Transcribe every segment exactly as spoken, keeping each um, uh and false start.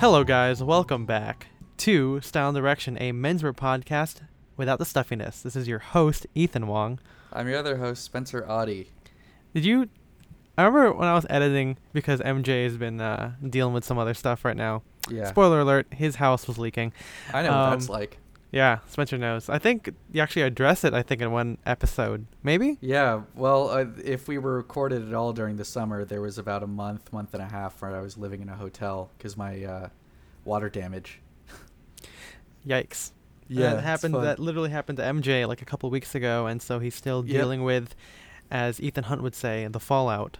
Hello guys, welcome back to Style and Direction, a menswear podcast without the stuffiness. This is your host, Ethan Wong. I'm your other host, Spencer Audie. Did you... I remember when I was editing, because M J has been uh, dealing with some other stuff right now. Yeah. Spoiler alert, his house was leaking. I know um, what that's like. Yeah, Spencer knows. I think you actually addressed it, I think, in one episode. Maybe? Yeah, well, uh, if we were recorded at all during the summer, there was about a month, month and a half where I was living in a hotel because my uh, water damage. Yikes. Yeah, that happened. That literally happened to M J like a couple weeks ago, and so he's still yep. dealing with, as Ethan Hunt would say, the fallout.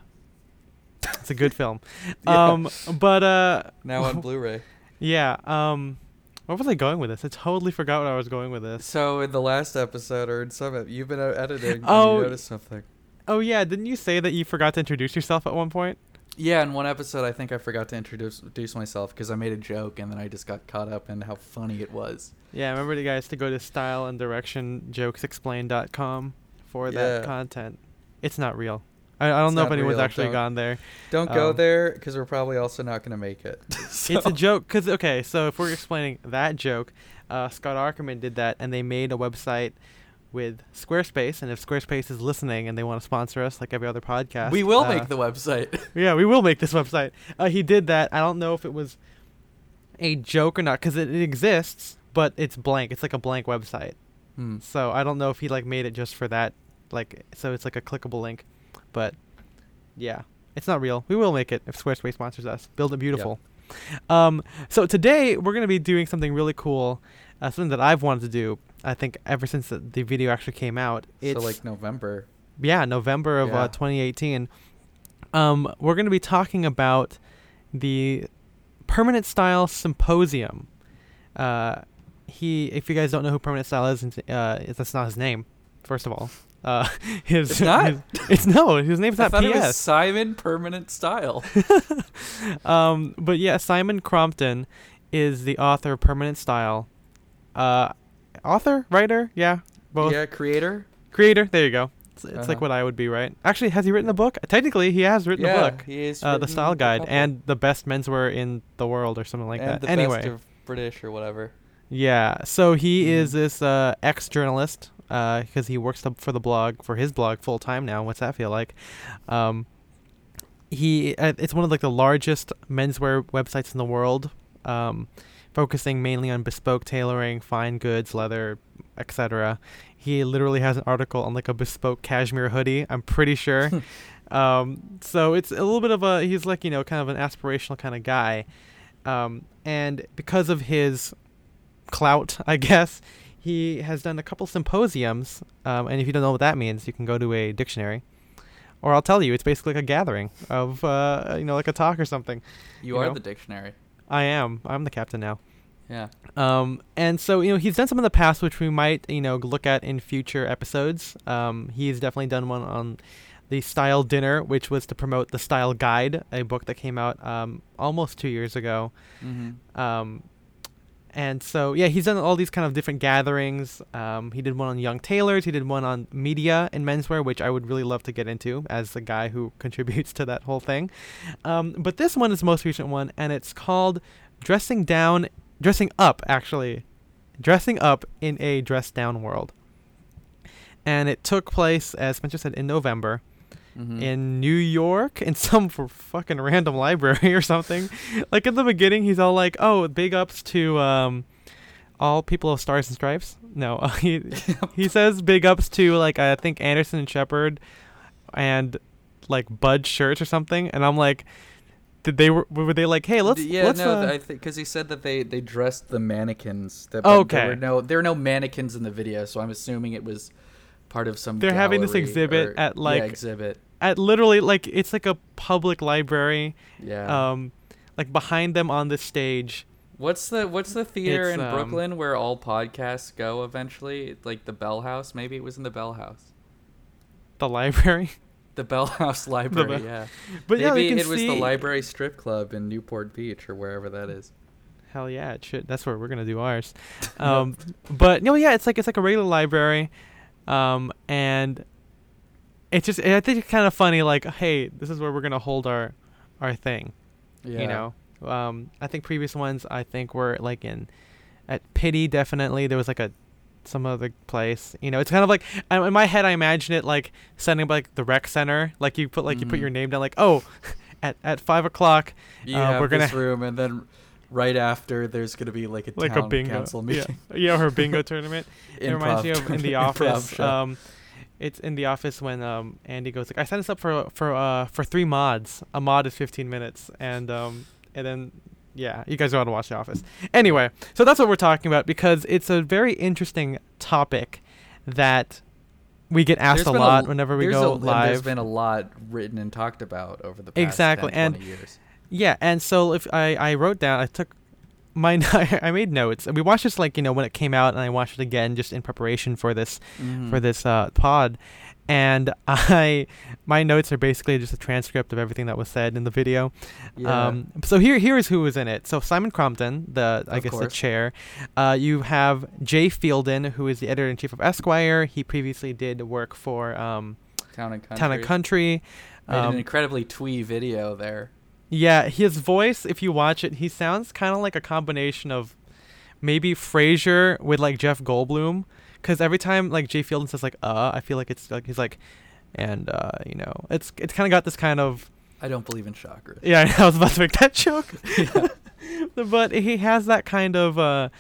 It's a good film. yeah. Um, but uh, Now on Blu-ray. Yeah, um... Where was I going with this? I totally forgot where I was going with this. So in the last episode or in some, you've been editing oh, and you noticed something. Oh yeah, didn't you say that you forgot to introduce yourself at one point? Yeah, in one episode I think I forgot to introduce, introduce myself because I made a joke and then I just got caught up in how funny it was. Yeah, remember the guys to go to style and direction jokes explained dot com for yeah. that content. It's not real. I, I don't it's know if anyone's real. actually don't, gone there. Don't um, go there because we're probably also not going to make it. So. It's a joke because, okay, so if we're explaining that joke, uh, Scott Ackerman did that and they made a website with Squarespace. And if Squarespace is listening and they want to sponsor us like every other podcast. We will uh, make the website. yeah, we will make this website. Uh, he did that. I don't know if it was a joke or not because it, it exists, but it's blank. It's like a blank website. Hmm. So I don't know if he like made it just for that. Like, so it's like a clickable link. But, yeah, it's not real. We will make it if Squarespace sponsors us. Build It Beautiful. Yep. Um, so today we're going to be doing something really cool, uh, something that I've wanted to do, I think, ever since the, the video actually came out. It's, so, like, November. Yeah, November of yeah. Uh, twenty eighteen. Um, we're going to be talking about the Permanent Style Symposium. Uh, he, if you guys don't know who Permanent Style is, uh, that's not his name, first of all. Uh, his, it's not. His, it's no. His name's not. I thought P S. It was Simon Permanent Style. um, but yeah, Simon Crompton is the author of Permanent Style. Uh, author, writer, yeah, both. Yeah, creator. Creator. There you go. It's, it's uh-huh. like what I would be, right? Actually, has he written a book? Technically, he has written yeah, a book. He is. Uh, the Style Guide and the best menswear in the world, or something like and that. The anyway, best of British or whatever. Yeah. So he mm. is this uh, ex-journalist. Because uh, he works the, for the blog, for his blog full time now. What's that feel like? Um, he uh, it's one of like the largest menswear websites in the world, um, focusing mainly on bespoke tailoring, fine goods, leather, et cetera. He literally has an article on like a bespoke cashmere hoodie. I'm pretty sure. um, so it's a little bit of a he's like you know kind of an aspirational kind of guy, um, and because of his clout, I guess. He has done a couple symposiums, um, and if you don't know what that means, you can go to a dictionary, or I'll tell you. It's basically like a gathering of, uh, you know, like a talk or something. You, you are know? the dictionary. I am. I'm the captain now. Yeah. Um, and so you know, he's done some in the past, which we might, you know, look at in future episodes. Um, he's definitely done one on the Style Dinner, which was to promote the Style Guide, a book that came out um almost two years ago. Mm-hmm. Um. And so, yeah, he's done all these kind of different gatherings. Um, he did one on young tailors. He did one on media and menswear, which I would really love to get into as a guy who contributes to that whole thing. Um, but this one is the most recent one, and it's called Dressing Down, Dressing Up, actually. Dressing Up in a Dress Down World. And it took place, as Spencer said, in November. Mm-hmm. In New York, in some fucking random library or something. Like, in the beginning, he's all like, oh, big ups to um, all people of Stars and Stripes. No, uh, he, he says big ups to, like, I think Anderson and Shepard and, like, Bud Shirts or something. And I'm like, did they were, were they like, hey, let's... Yeah, let's, no, uh, I think because he said that they, they dressed the mannequins. That, okay. There were, no, there were no mannequins in the video, so I'm assuming it was part of some They're having this exhibit or, at, like... Yeah, exhibit. At literally, like, it's like a public library. Yeah. Um, like, behind them on the stage. What's the What's the theater in um, Brooklyn where all podcasts go eventually? Like, the Bell House? Maybe it was in the Bell House. The library? The Bell House Library, Bell- yeah. But Maybe yeah, you can it was see- the Library Strip Club in Newport Beach or wherever that is. Hell yeah, it should. That's where we're going to do ours. Um, but, no, yeah, it's like it's like a regular library. Um, and... It's just, I think it's kind of funny, like, hey, this is where we're going to hold our, our thing, yeah. you know? Um, I think previous ones I think were like in at Pity, definitely. There was like a some other place, you know. It's kind of like in my head I imagine it like sending like the rec center, like you put like mm-hmm. you put your name down, like oh, at at five o'clock you uh, have we're gonna this room, and then right after there's gonna be like a like town a bingo council meeting, yeah, yeah or a bingo tournament. It reminds me of in the office. Um, it's in the office when um Andy goes like I signed us up for for uh for three mods. A mod is fifteen minutes, and um and then. Yeah, you guys know how to watch The Office. Anyway, so that's what we're talking about because it's a very interesting topic that we get asked a lot a, whenever we go a, live. There's been a lot written and talked about over the past exactly. ten, twenty years. Yeah, and so if I, I wrote down, I took my I made notes. And we watched this like, you know, when it came out, and I watched it again just in preparation for this mm-hmm. for this uh, pod. And I, my notes are basically just a transcript of everything that was said in the video. Yeah. Um, so here, here is who was in it. So Simon Crompton, the I of guess course. the chair. Uh, you have Jay Fielden, who is the editor in chief of Esquire. He previously did work for um, Town and Country. Town and Country. Um, made an incredibly twee video there. Yeah, his voice. If you watch it, he sounds kind of like a combination of maybe Frasier with like Jeff Goldblum. Because every time like Jay Fielden says like uh, I feel like it's like he's like, and uh, you know it's it's kind of got this kind of. I don't believe in chakras. Yeah, I was about to make that joke. Yeah. But he has that kind of uh,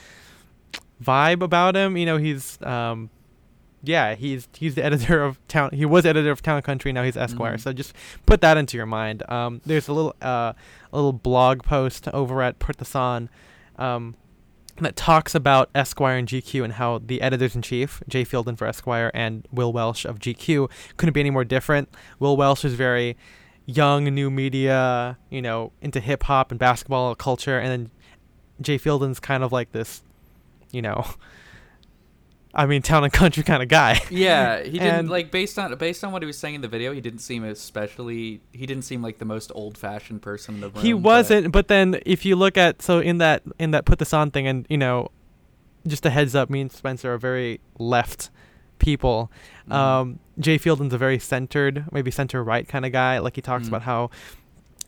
vibe about him. You know, he's um, yeah, he's he's the editor of Town. He was editor of Town and Country. Now he's Esquire. Mm-hmm. So just put that into your mind. Um, there's a little uh, a little blog post over at Put This On. Um, that talks about Esquire and G Q and how the editors-in-chief, Jay Fielden for Esquire and Will Welch of G Q, couldn't be any more different. Will Welch is very young, new media, you know, into hip-hop and basketball culture, and then Jay Fielden's kind of like this, you know, I mean, Town and Country kind of guy. Yeah, he didn't, like, based on based on what he was saying in the video, he didn't seem especially, he didn't seem like the most old-fashioned person in the room. He wasn't, but, but then if you look at, so in that, in that Put This On thing, and, you know, just a heads up, me and Spencer are very left people. Mm. Um, Jay Fielden's a very centered, maybe center-right kind of guy. Like, he talks mm. about how,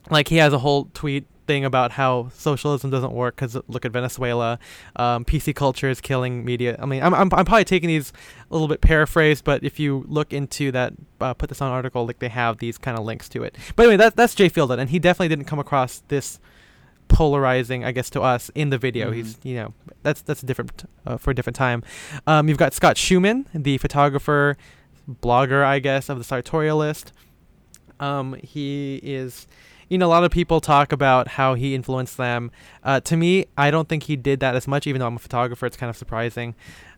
like, he has a whole tweet thing about how socialism doesn't work because look at Venezuela, um, P C culture is killing media. I mean, I'm, I'm I'm probably taking these a little bit paraphrased, but if you look into that uh, Put This On article, like they have these kind of links to it. But anyway, that, that's Jay Fielden, and he definitely didn't come across this polarizing, I guess, to us in the video. Mm-hmm. He's, you know, that's that's different uh, for a different time. Um, you've got Scott Schuman, the photographer, blogger, I guess, of the Sartorialist. Um, he is. You know, a lot of people talk about how he influenced them. Uh, to me, I don't think he did that as much, even though I'm a photographer. It's kind of surprising.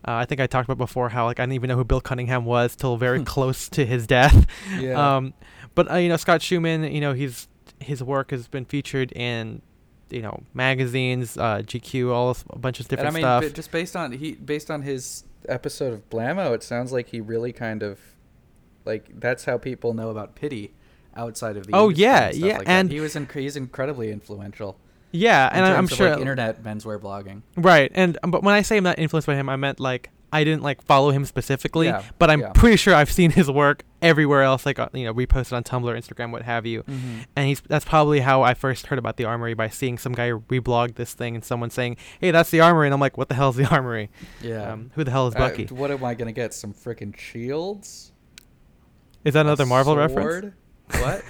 Uh, I think I talked about before how like I didn't even know who Bill Cunningham was till very close to his death. Yeah. Um, but, uh, you know, Scott Schuman, you know, he's his work has been featured in, you know, magazines, uh, G Q, all a bunch of different and I mean, stuff. B- just based on he based on his episode of Blamo, it sounds like he really kind of like that's how people know about Pity. Outside of the oh yeah and yeah like and that. he was inc- he's incredibly influential yeah in and terms I'm of sure like internet menswear blogging right and but when I say I'm not influenced by him I meant like I didn't like follow him specifically yeah, but I'm yeah. pretty sure I've seen his work everywhere else like uh, you know reposted on Tumblr, Instagram, what have you mm-hmm. and he's that's probably how I first heard about the Armory by seeing some guy reblog this thing and someone saying hey that's the Armory and I'm like what the hell is the Armory yeah um, who the hell is Bucky uh, what am I gonna get some freaking shields is that another a Marvel sword? reference What?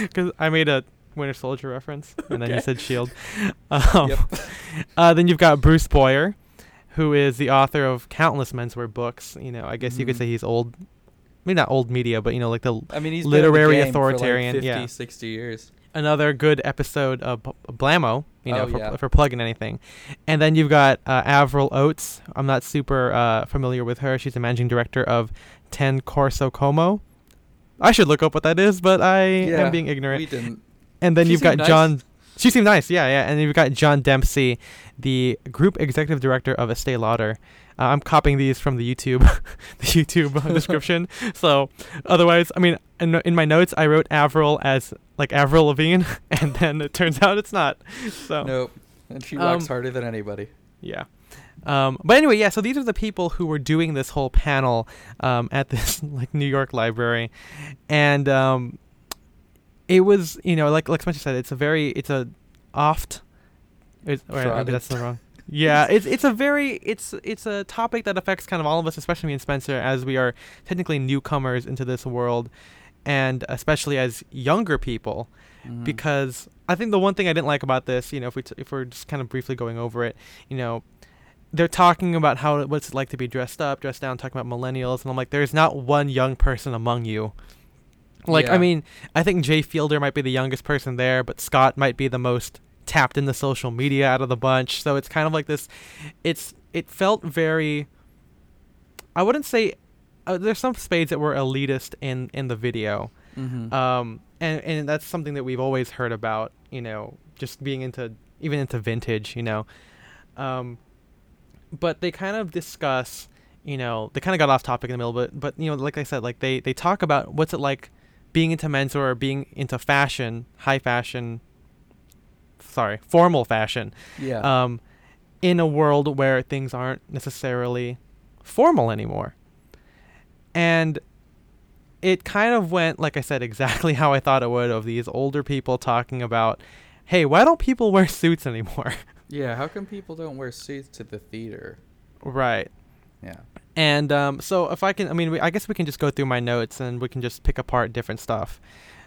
Because I made a Winter Soldier reference, and then okay. you said Shield. Um, yep. uh, then you've got Bruce Boyer, who is the author of countless menswear books. You know, I guess mm. you could say he's old. Maybe not old media, but you know, like the I mean, he's literary been in the game authoritarian. For like fifty, yeah, sixty years. Another good episode of B- Blamo. You know, oh, for, yeah. for plugging anything. And then you've got uh, Avril Oates. I'm not super uh, familiar with her. She's the managing director of Ten Corso Como. I should look up what that is, but I yeah, am being ignorant. We didn't. And then she you've got nice. John. She seemed nice, yeah, yeah. And then you've got John Dempsey, the group executive director of Estee Lauder. Uh, I'm copying these from the YouTube, the YouTube description. So, otherwise, I mean, in, in my notes, I wrote Avril as like Avril Lavigne, and then it turns out it's not. So nope. And she um, walks harder than anybody. Yeah. Um, but anyway, yeah, so these are the people who were doing this whole panel um, at this like New York library. And um, it was, you know, like like Spencer said, it's a very, it's a oft. It, wait, maybe that's not wrong. Yeah, it's it's a very it's it's a topic that affects kind of all of us, especially me and Spencer, as we are technically newcomers into this world, and especially as younger people, mm-hmm. because I think the one thing I didn't like about this, you know, if we t- if we're just kind of briefly going over it, you know, they're talking about how what's it like to be dressed up, dressed down, talking about millennials, and I'm like, there's not one young person among you. Like, yeah. I mean, I think Jay Fielder might be the youngest person there, but Scott might be the most tapped into social media out of the bunch. So it's kind of like this, it's it felt very, I wouldn't say, uh, there's some spades that were elitist in, in the video. Mm-hmm. Um, and, and that's something that we've always heard about, you know, just being into, even into vintage, you know. Um, but they kind of discuss, you know, they kind of got off topic in the middle, but, but you know, like I said, like they, they talk about what's it like being into menswear or being into fashion, high fashion, sorry, formal fashion. Yeah. Um, in a world where things aren't necessarily formal anymore. And it kind of went, like I said, exactly how I thought it would, of these older people talking about, hey, why don't people wear suits anymore? Yeah, how come people don't wear suits to the theater? Right. Yeah. And um, so if I can, I mean, we, I guess we can just go through my notes and we can just pick apart different stuff.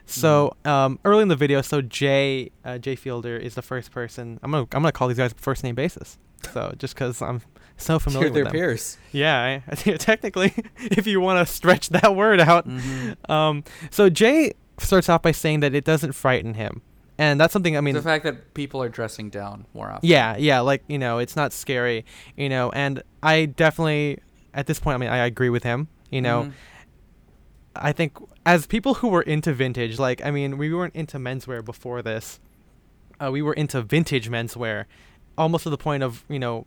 So um, early in the video, so Jay uh, Jay Fielder is the first person. I'm gonna I'm gonna call these guys first name basis. So just because I'm so familiar with them. They're their peers. Yeah, I, I, technically, if you want to stretch that word out. Mm-hmm. Um, so Jay starts off by saying that it doesn't frighten him, and that's something. I mean, the fact that people are dressing down more often. Yeah, yeah, like you know, it's not scary, you know. And I definitely, at this point, I mean, I agree with him, you know. Mm-hmm. I think as people who were into vintage, like, I mean, we weren't into menswear before this. Uh, we were into vintage menswear, almost to the point of, you know,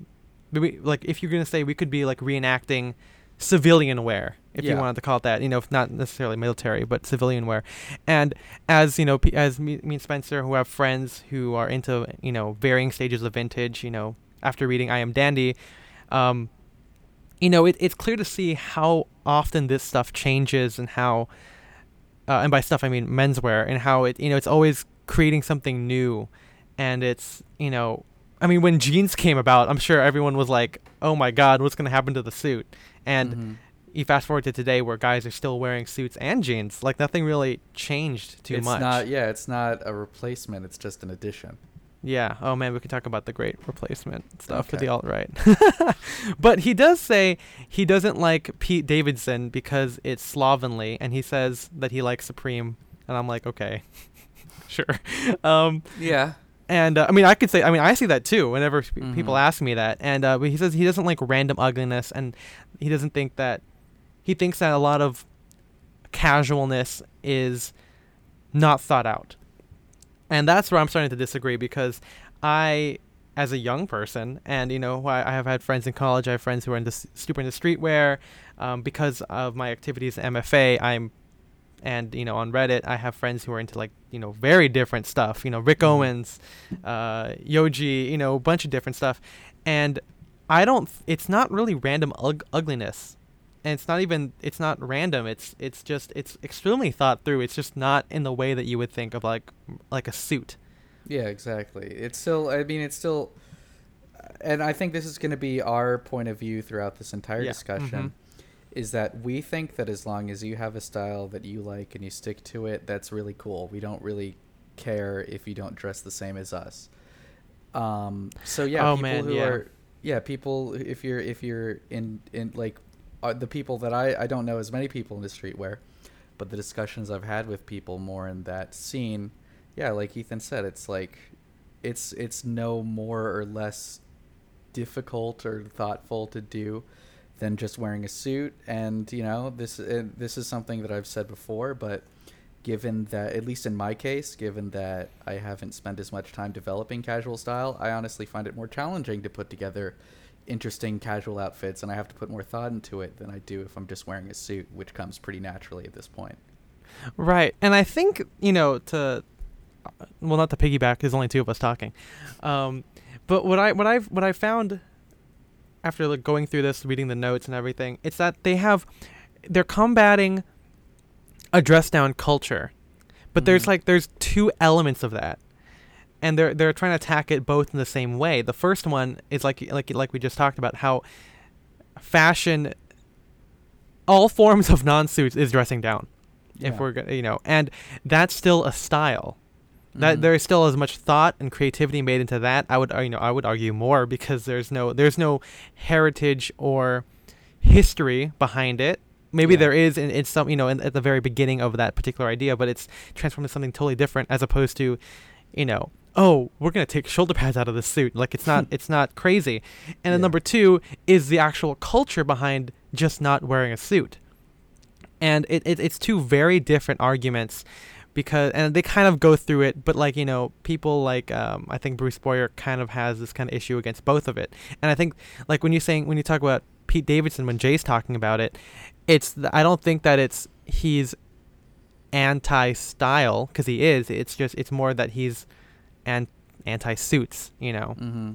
we, like, if you're going to say we could be, like, reenacting civilian wear, if yeah. you wanted to call it that, you know, if not necessarily military, but civilian wear. And as, you know, p- as me, me and Spencer, who have friends who are into, you know, varying stages of vintage, you know, after reading I Am Dandy, um, you know, it, it's clear to see how often this stuff changes and how, uh, and by stuff I mean menswear, and how it, you know, it's always creating something new. And it's, you know, I mean, when jeans came about, I'm sure everyone was like, oh my God, what's going to happen to the suit? And mm-hmm. you fast forward to today where guys are still wearing suits and jeans, like nothing really changed too it's much. Not, yeah, it's not a replacement. It's just an addition. Yeah. Oh, man, we could talk about the great replacement stuff okay. for the alt-right. But he does say he doesn't like Pete Davidson because it's slovenly, and he says that he likes Supreme. And I'm like, okay, sure. Um, yeah. And uh, I mean, I could say, I mean, I see that too whenever p- mm-hmm. people ask me that. And uh, but he says he doesn't like random ugliness, and he doesn't think that, he thinks that a lot of casualness is not thought out. And that's where I'm starting to disagree, because I, as a young person, and, you know, I, I have had friends in college, I have friends who are into, super into streetwear. Um, because of my activities at M F A, I'm, and, you know, on Reddit, I have friends who are into, like, you know, very different stuff. You know, Rick Owens, uh, Yoji, you know, a bunch of different stuff. And I don't, it's not really random ug- ugliness. And it's not even, it's not random. It's, it's just, it's extremely thought through. It's just not in the way that you would think of, like, like a suit. Yeah, exactly. It's still, I mean, it's still, and I think this is going to be our point of view throughout this entire yeah. discussion, mm-hmm. is that we think that as long as you have a style that you like and you stick to it, that's really cool. We don't really care if you don't dress the same as us. Um. So yeah, oh, people man, who yeah. are, yeah, people, if you're, if you're in, in like, the people that I, I don't know as many people in the streetwear, but the discussions I've had with people more in that scene, yeah, like Ethan said, it's like it's it's no more or less difficult or thoughtful to do than just wearing a suit. And you know, this uh, this is something that I've said before, but given that, at least in my case, given that I haven't spent as much time developing casual style, I honestly find it more challenging to put together interesting casual outfits, and I have to put more thought into it than I do if I'm just wearing a suit, which comes pretty naturally at this point. Right. And I think, you know, to well, not to piggyback, there's only two of us talking, um but what I what I've what I found after like, going through this, reading the notes and everything, it's that they have they're combating a dress down culture, but mm-hmm. there's like there's two elements of that. and they're they're trying to attack it both in the same way. The first one is like like like we just talked about, how fashion, all forms of non-suits, is dressing down. Yeah. If we're gonna, you know, and that's still a style. That mm-hmm. there is still as much thought and creativity made into that. I would, you know, I would argue more, because there's no there's no heritage or history behind it. Maybe yeah. there is, and it's some, you know, in, at the very beginning of that particular idea, but it's transformed into something totally different, as opposed to, you know, oh, we're gonna take shoulder pads out of this suit. Like, it's not it's not crazy. And yeah. then number two is the actual culture behind just not wearing a suit. And it, it it's two very different arguments. Because, and they kind of go through it, but, like, you know, people like, um, I think Bruce Boyer kind of has this kind of issue against both of it. And I think, like, when you're saying, when you talk about Pete Davidson, when Jay's talking about it, it's, the, I don't think that it's, he's anti-style, because he is. It's just, it's more that he's an, anti-suits, you know. Mm-hmm.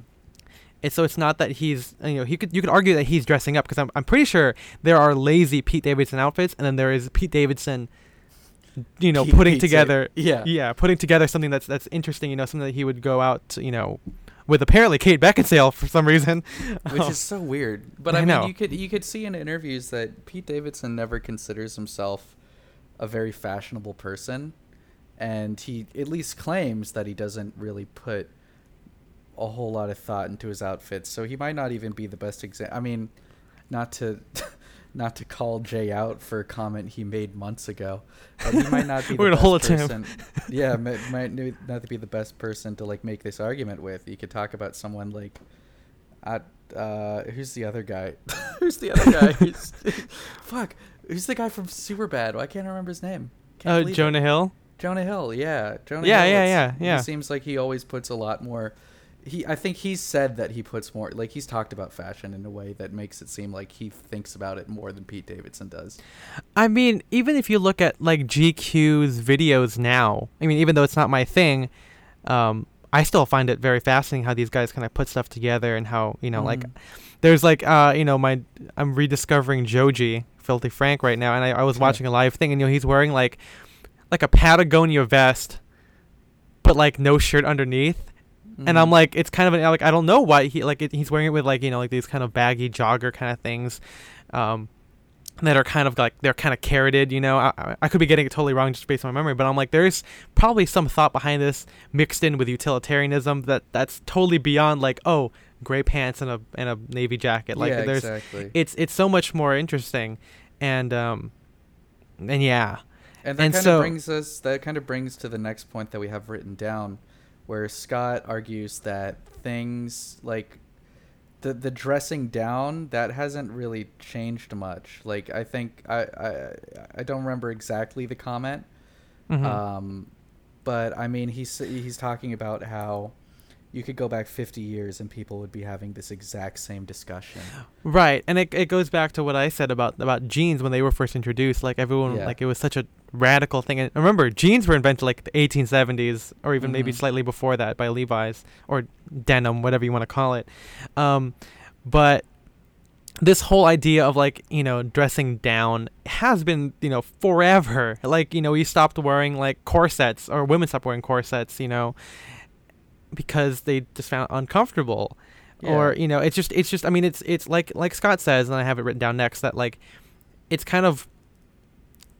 And so it's not that he's, you know, he could, you could argue that he's dressing up, because I'm, I'm pretty sure there are lazy Pete Davidson outfits, and then there is Pete Davidson, you know, he putting together, it. yeah, yeah, putting together something that's that's interesting. You know, something that he would go out, to, you know, with apparently Kate Beckinsale for some reason, which um, is so weird. But I, I mean, know. you could you could see in interviews that Pete Davidson never considers himself a very fashionable person, and he at least claims that he doesn't really put a whole lot of thought into his outfits. So he might not even be the best example. I mean, not to. Not to call Jay out for a comment he made months ago, but he might not be the best person. yeah, might, might not be the best person to, like, make this argument with. You could talk about someone like, uh, uh who's the other guy? who's the other guy? Who's, fuck, who's the guy from Superbad? Well, I can't remember his name. Oh, uh, Jonah it. Hill. Jonah Hill. Yeah, Jonah. Yeah, Hill, yeah, yeah, yeah. It seems like he always puts a lot more. He, I think he's said that he puts more, like, he's talked about fashion in a way that makes it seem like he thinks about it more than Pete Davidson does. I mean, even if you look at, like, G Q's videos now, I mean, even though it's not my thing, um, I still find it very fascinating how these guys kind of put stuff together, and how, you know, mm-hmm. like, there's, like, uh, you know, my, I'm rediscovering Joji, Filthy Frank, right now, and I, I was watching a live thing, and, you know, he's wearing, like, like a Patagonia vest, but, like, no shirt underneath. And I'm like, it's kind of an, like, I don't know why he, like, it, he's wearing it with, like, you know, like, these kind of baggy jogger kind of things, um, that are kind of like, they're kind of carroted, you know, I, I could be getting it totally wrong just based on my memory, but I'm like, there's probably some thought behind this mixed in with utilitarianism that that's totally beyond, like, oh, gray pants and a, and a navy jacket. Like, yeah, there's, exactly. it's, it's so much more interesting. And, um, and yeah. And that and kind so, of brings us, that kind of brings to the next point that we have written down, where Scott argues that things like the the dressing down, that hasn't really changed much. Like, I think I I, I don't remember exactly the comment, mm-hmm. um, but I mean he's he's talking about how you could go back fifty years and people would be having this exact same discussion. Right, and it it goes back to what I said about about jeans when they were first introduced. Like, everyone, yeah. like, it was such a radical thing. And remember, jeans were invented like the eighteen seventies, or even mm-hmm. maybe slightly before that, by Levi's, or denim, whatever you want to call it. Um, but this whole idea of, like, you know, dressing down has been, you know, forever. Like, you know, we stopped wearing, like, corsets, or women stopped wearing corsets, you know, because they just found it uncomfortable. Yeah. Or, you know, it's just, it's just, I mean, it's, it's like, like Scott says, and I have it written down next, that, like, it's kind of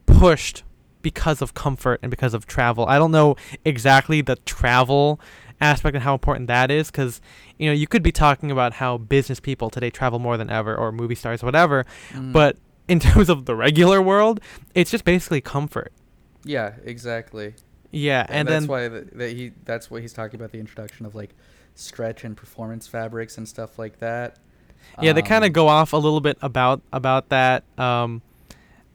pushed because of comfort and because of travel. I don't know exactly the travel aspect and how important that is, because, you know, you could be talking about how business people today travel more than ever, or movie stars, whatever, mm. but in terms of the regular world, it's just basically comfort. Yeah, exactly. Yeah, and, and that's then, why the, the, he that's what he's talking about, the introduction of, like, stretch and performance fabrics and stuff like that. Yeah, um, they kind of go off a little bit about about that. Um,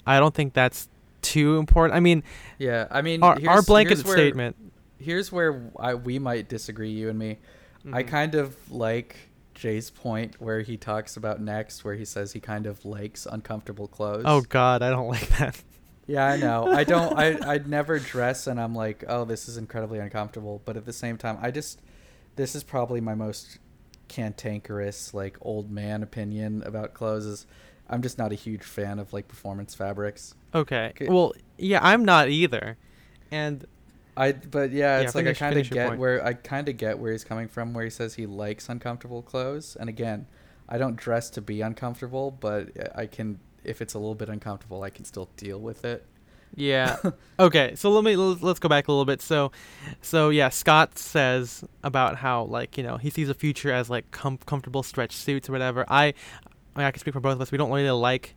I don't think that's too important. I mean, yeah, I mean, our, our blanket here's where, statement. Here's where I, we might disagree, you and me. Mm-hmm. I kind of like Jay's point where he talks about next, where he says he kind of likes uncomfortable clothes. Oh God, I don't like that. Yeah, I know. I don't. I I'd never dress, and I'm like, oh, this is incredibly uncomfortable. But at the same time, I just, this is probably my most cantankerous, like, old man opinion about clothes. Is I'm just not a huge fan of, like, performance fabrics. Okay. Well, yeah, I'm not either. And I but yeah, it's yeah, like finish, I kind of get where I kind of get where he's coming from, where he says he likes uncomfortable clothes. And again, I don't dress to be uncomfortable, but I can, if it's a little bit uncomfortable, I can still deal with it. Yeah. Okay. So let me let's go back a little bit. So, so yeah, Scott says about how, like, you know, he sees a future as like com- comfortable stretch suits or whatever. I, I mean, I can speak for both of us. We don't really like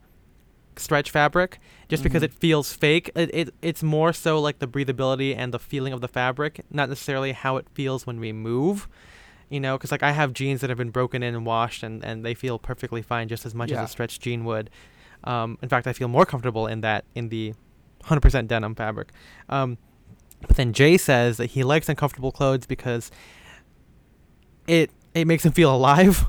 stretch fabric just because mm-hmm. it feels fake. It, it it's more so like the breathability and the feeling of the fabric, not necessarily how it feels when we move. You know, because like I have jeans that have been broken in and washed, and, and they feel perfectly fine just as much yeah. as a stretched jean would. Um, in fact, I feel more comfortable in that in the one hundred percent denim fabric. Um, but then Jay says that he likes uncomfortable clothes because it it makes him feel alive.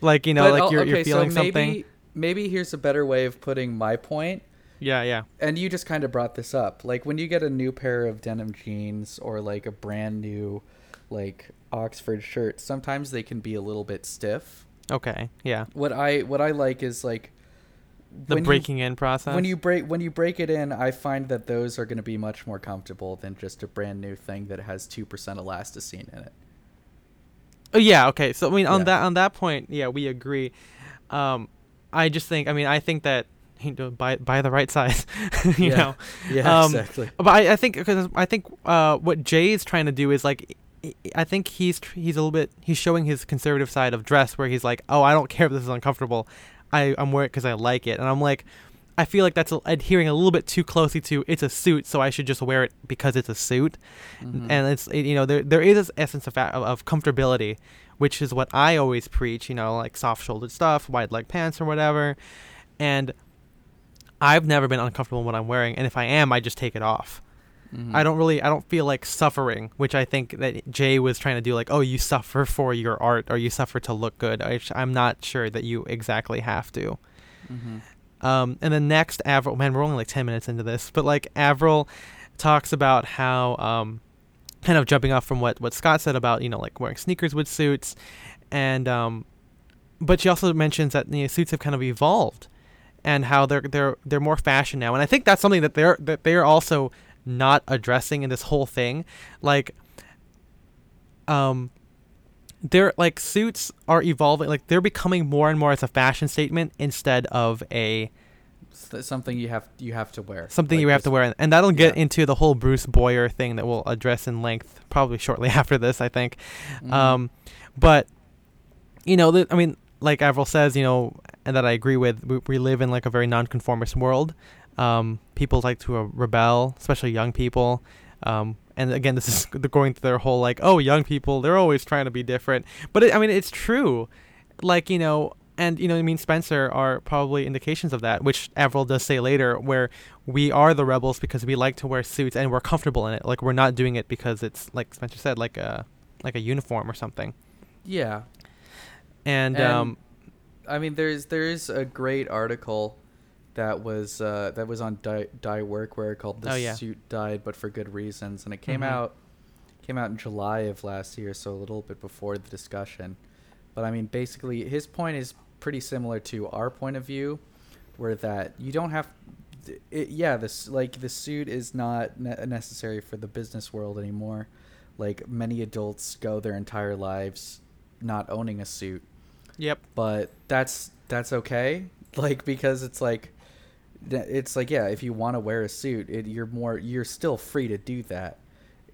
Like, you know, but, like you're, okay, you're feeling so maybe, something. Maybe here's a better way of putting my point. Yeah, yeah. And you just kind of brought this up. Like when you get a new pair of denim jeans or like a brand new like Oxford shirt, sometimes they can be a little bit stiff. Okay, yeah. What I what I like is like the when breaking you, in process. When you break when you break it in, I find that those are going to be much more comfortable than just a brand new thing that has two percent elastocene in it. Oh yeah, okay. So I mean on yeah. that on that point, yeah, we agree. Um I just think I mean I think that you know, buy buy the right size, you yeah. know. Yeah, um, exactly. But I, I think because I think uh, what Jay is trying to do is like I think he's he's a little bit he's showing his conservative side of dress where he's like, "Oh, I don't care if this is uncomfortable. I, I'm wearing it because I like it." And I'm like, I feel like that's adhering a little bit too closely to it's a suit, so I should just wear it because it's a suit. Mm-hmm. And it's, it, you know, there there is this essence of, of of comfortability, which is what I always preach, you know, like soft-shouldered stuff, wide-leg pants or whatever. And I've never been uncomfortable in what I'm wearing. And if I am, I just take it off. Mm-hmm. I don't really, I don't feel like suffering, which I think that Jay was trying to do, like, oh, you suffer for your art or you suffer to look good. I, I'm not sure that you exactly have to. Mm-hmm. Um, and then next, Avril, man, we're only like ten minutes into this, but like Avril talks about how, um, kind of jumping off from what, what Scott said about, you know, like wearing sneakers with suits. And, um, but she also mentions that, you know, suits have kind of evolved and how they're, they're, they're more fashion now. And I think that's something that they're, that they're also not addressing in this whole thing. Like um they're like suits are evolving, like they're becoming more and more as a fashion statement instead of a something you have you have to wear something like you have to wear. And that'll get yeah. into the whole Bruce Boyer thing that we'll address in length probably shortly after this, I think. Mm-hmm. um but you know th- I mean like Avril says, you know, and that I agree with, we, we live in like a very nonconformist world. Um, people like to uh, rebel, especially young people. Um, and again, this is going through their whole like, oh, young people, they're always trying to be different. But it, I mean, it's true. Like, you know, and, you know, I mean, Spencer are probably indications of that, which Avril does say later, where we are the rebels because we like to wear suits and we're comfortable in it. Like, we're not doing it because it's, like Spencer said, like a, like a uniform or something. Yeah. And, and um, I mean, there's, there is a great article that was uh, that was on Die, Die Workwear called "The oh, yeah. Suit Died, But for Good Reasons," and it came mm-hmm. out came out in July of last year, so a little bit before the discussion. But I mean, basically, his point is pretty similar to our point of view, where that you don't have, it, yeah, this like the suit is not ne- necessary for the business world anymore. Like many adults go their entire lives not owning a suit. Yep. But that's that's okay, like because it's like. It's like, yeah, if you want to wear a suit, it, you're more, you're still free to do that.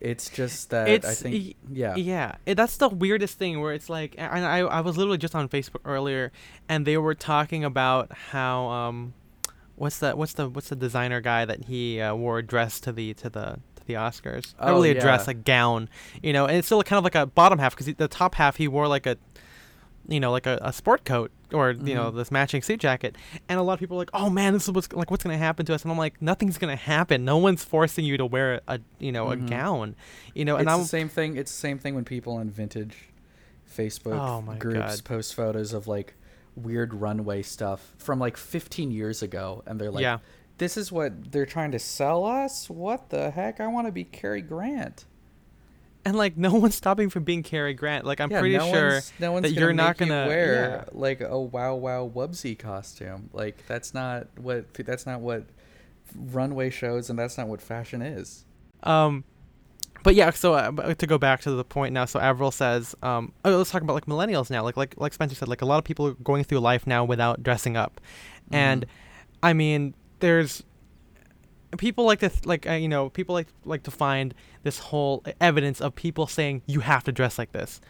It's just that it's, I think, yeah, yeah. It, that's the weirdest thing where it's like, and I, I was literally just on Facebook earlier, and they were talking about how, um, what's the, what's the, what's the designer guy that he uh, wore a dress to the, to the, to the Oscars? Oh, Not really a yeah. dress, a gown, you know, and it's still kind of like a bottom half because the top half he wore like a, you know, like a, a sport coat. Or, you mm-hmm. know, this matching suit jacket. And a lot of people are like, oh, man, this is what's, like, what's going to happen to us? And I'm like, nothing's going to happen. No one's forcing you to wear a, you know, mm-hmm. a gown. You know, and it's I'm, the same thing. It's the same thing when people on vintage Facebook oh groups God. post photos of, like, weird runway stuff from, like, fifteen years ago. And they're like, yeah. this is what they're trying to sell us? What the heck? I want to be Cary Grant. And, like, no one's stopping from being Cary Grant. Like, I'm yeah, pretty no sure one's, no one's that gonna you're not going to you wear, yeah. like, a Wow Wow Wubsy costume. Like, that's not what that's not what runway shows, and that's not what fashion is. Um, But yeah, so uh, to go back to the point now, so Avril says, um, oh, let's talk about like millennials now. Like, like like Spencer said, like a lot of people are going through life now without dressing up. Mm-hmm. And I mean, there's people like to, th- like, uh, you know, people like, like to find this whole evidence of people saying you have to dress like this.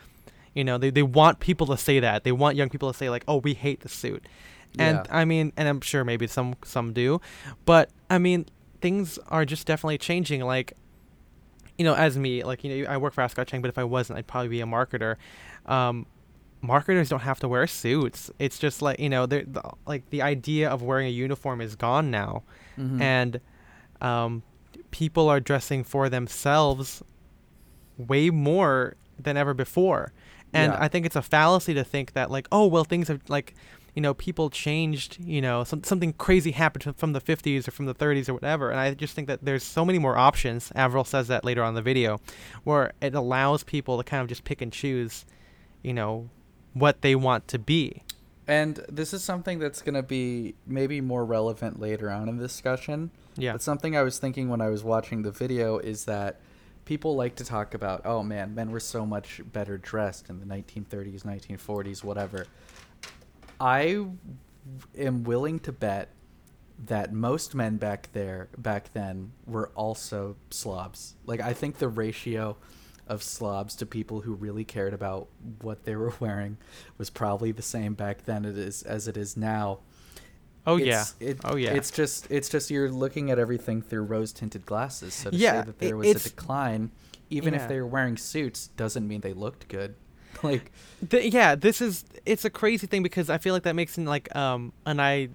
You know, they, they want people to say that. They want young people to say like, oh, we hate the suit. And yeah. I mean, and I'm sure maybe some, some do, but I mean, things are just definitely changing. Like, you know, as me, like, you know, I work for Ascot Chang, but if I wasn't, I'd probably be a marketer. Um, marketers don't have to wear suits. It's just like, you know, they're the, like the idea of wearing a uniform is gone now. Mm-hmm. And, um, people are dressing for themselves way more than ever before. And yeah. I think it's a fallacy to think that like, oh, well, things have like, you know, people changed, you know, some, something crazy happened from the fifties or from the thirties or whatever. And I just think that there's so many more options. Avril says that later on in the video, where it allows people to kind of just pick and choose, you know, what they want to be. And this is something that's going to be maybe more relevant later on in the discussion. Yeah. But something I was thinking when I was watching the video is that people like to talk about, oh man, men were so much better dressed in the nineteen thirties, nineteen forties, whatever. I am willing to bet that most men back there back then were also slobs. Like, I think the ratio of slobs to people who really cared about what they were wearing was probably the same back then it is as it is now. Oh it's, yeah. It, oh yeah. It's just it's just you're looking at everything through rose-tinted glasses. So to yeah, say that there was a decline, even yeah. if they were wearing suits, doesn't mean they looked good. Like, the, yeah, this is, it's a crazy thing because I feel like that makes it like, um, an I,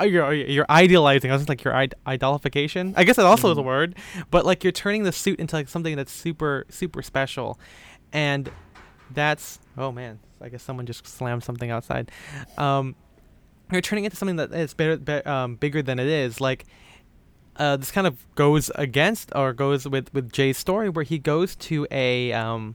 you're, you're idealizing, I was just like, your Id- idolification, I guess that also mm. is a word, but like, you're turning the suit into like something that's super, super special, and that's, oh man, I guess someone just slammed something outside, um, you're turning it into something that is better, be- um, bigger than it is, like, uh, this kind of goes against, or goes with, with Jay's story, where he goes to a, um,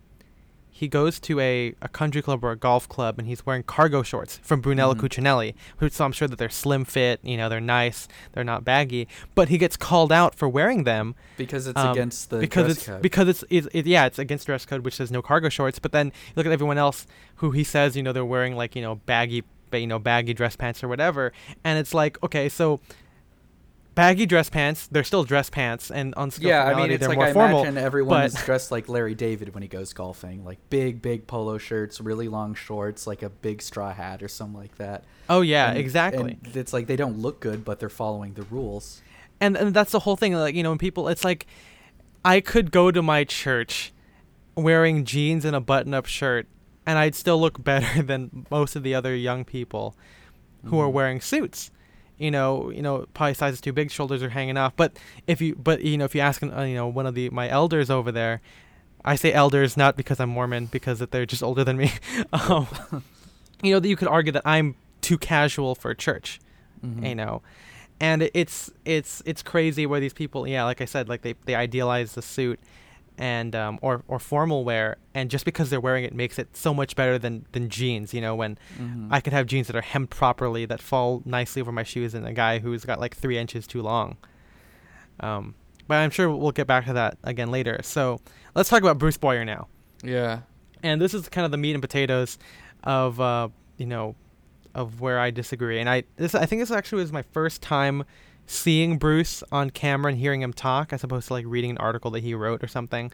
He goes to a, a country club or a golf club, and he's wearing cargo shorts from Brunello mm-hmm. Cucinelli, who, so I'm sure that they're slim fit, you know, they're nice, they're not baggy, but he gets called out for wearing them because it's um, against the because dress it's, code. Because it's it, it, yeah, it's against dress code, which says no cargo shorts. But then you look at everyone else who he says, you know, they're wearing like, you know, baggy, you know, baggy dress pants or whatever, and it's like, okay, so. Baggy dress pants, they're still dress pants, and on scale yeah, I mean, it's they're like more I formal. Imagine everyone is dressed like Larry David when he goes golfing, like big, big polo shirts, really long shorts, like a big straw hat or something like that. Oh, yeah, and, exactly. And it's like they don't look good, but they're following the rules. And, and that's the whole thing. Like, you know, when people, it's like, I could go to my church wearing jeans and a button-up shirt, and I'd still look better than most of the other young people who mm-hmm. are wearing suits. You know, you know, probably sizes too big, shoulders are hanging off. But if you, but you know, if you ask, uh, you know, one of the my elders over there, I say elders not because I'm Mormon, because that they're just older than me. um, you know, that you could argue that I'm too casual for church. Mm-hmm. You know, and it's it's it's crazy where these people, yeah, like I said, like they, they idealize the suit and um or or formal wear, and just because they're wearing it makes it so much better than than jeans, you know, when mm-hmm. I could have jeans that are hemmed properly, that fall nicely over my shoes, and a guy who's got like three inches too long. Um but I'm sure we'll get back to that again later. So let's talk about Bruce Boyer now. Yeah. And this is kind of the meat and potatoes of uh you know of where I disagree. And I this I think this actually was my first time seeing Bruce on camera and hearing him talk, as opposed to like reading an article that he wrote or something.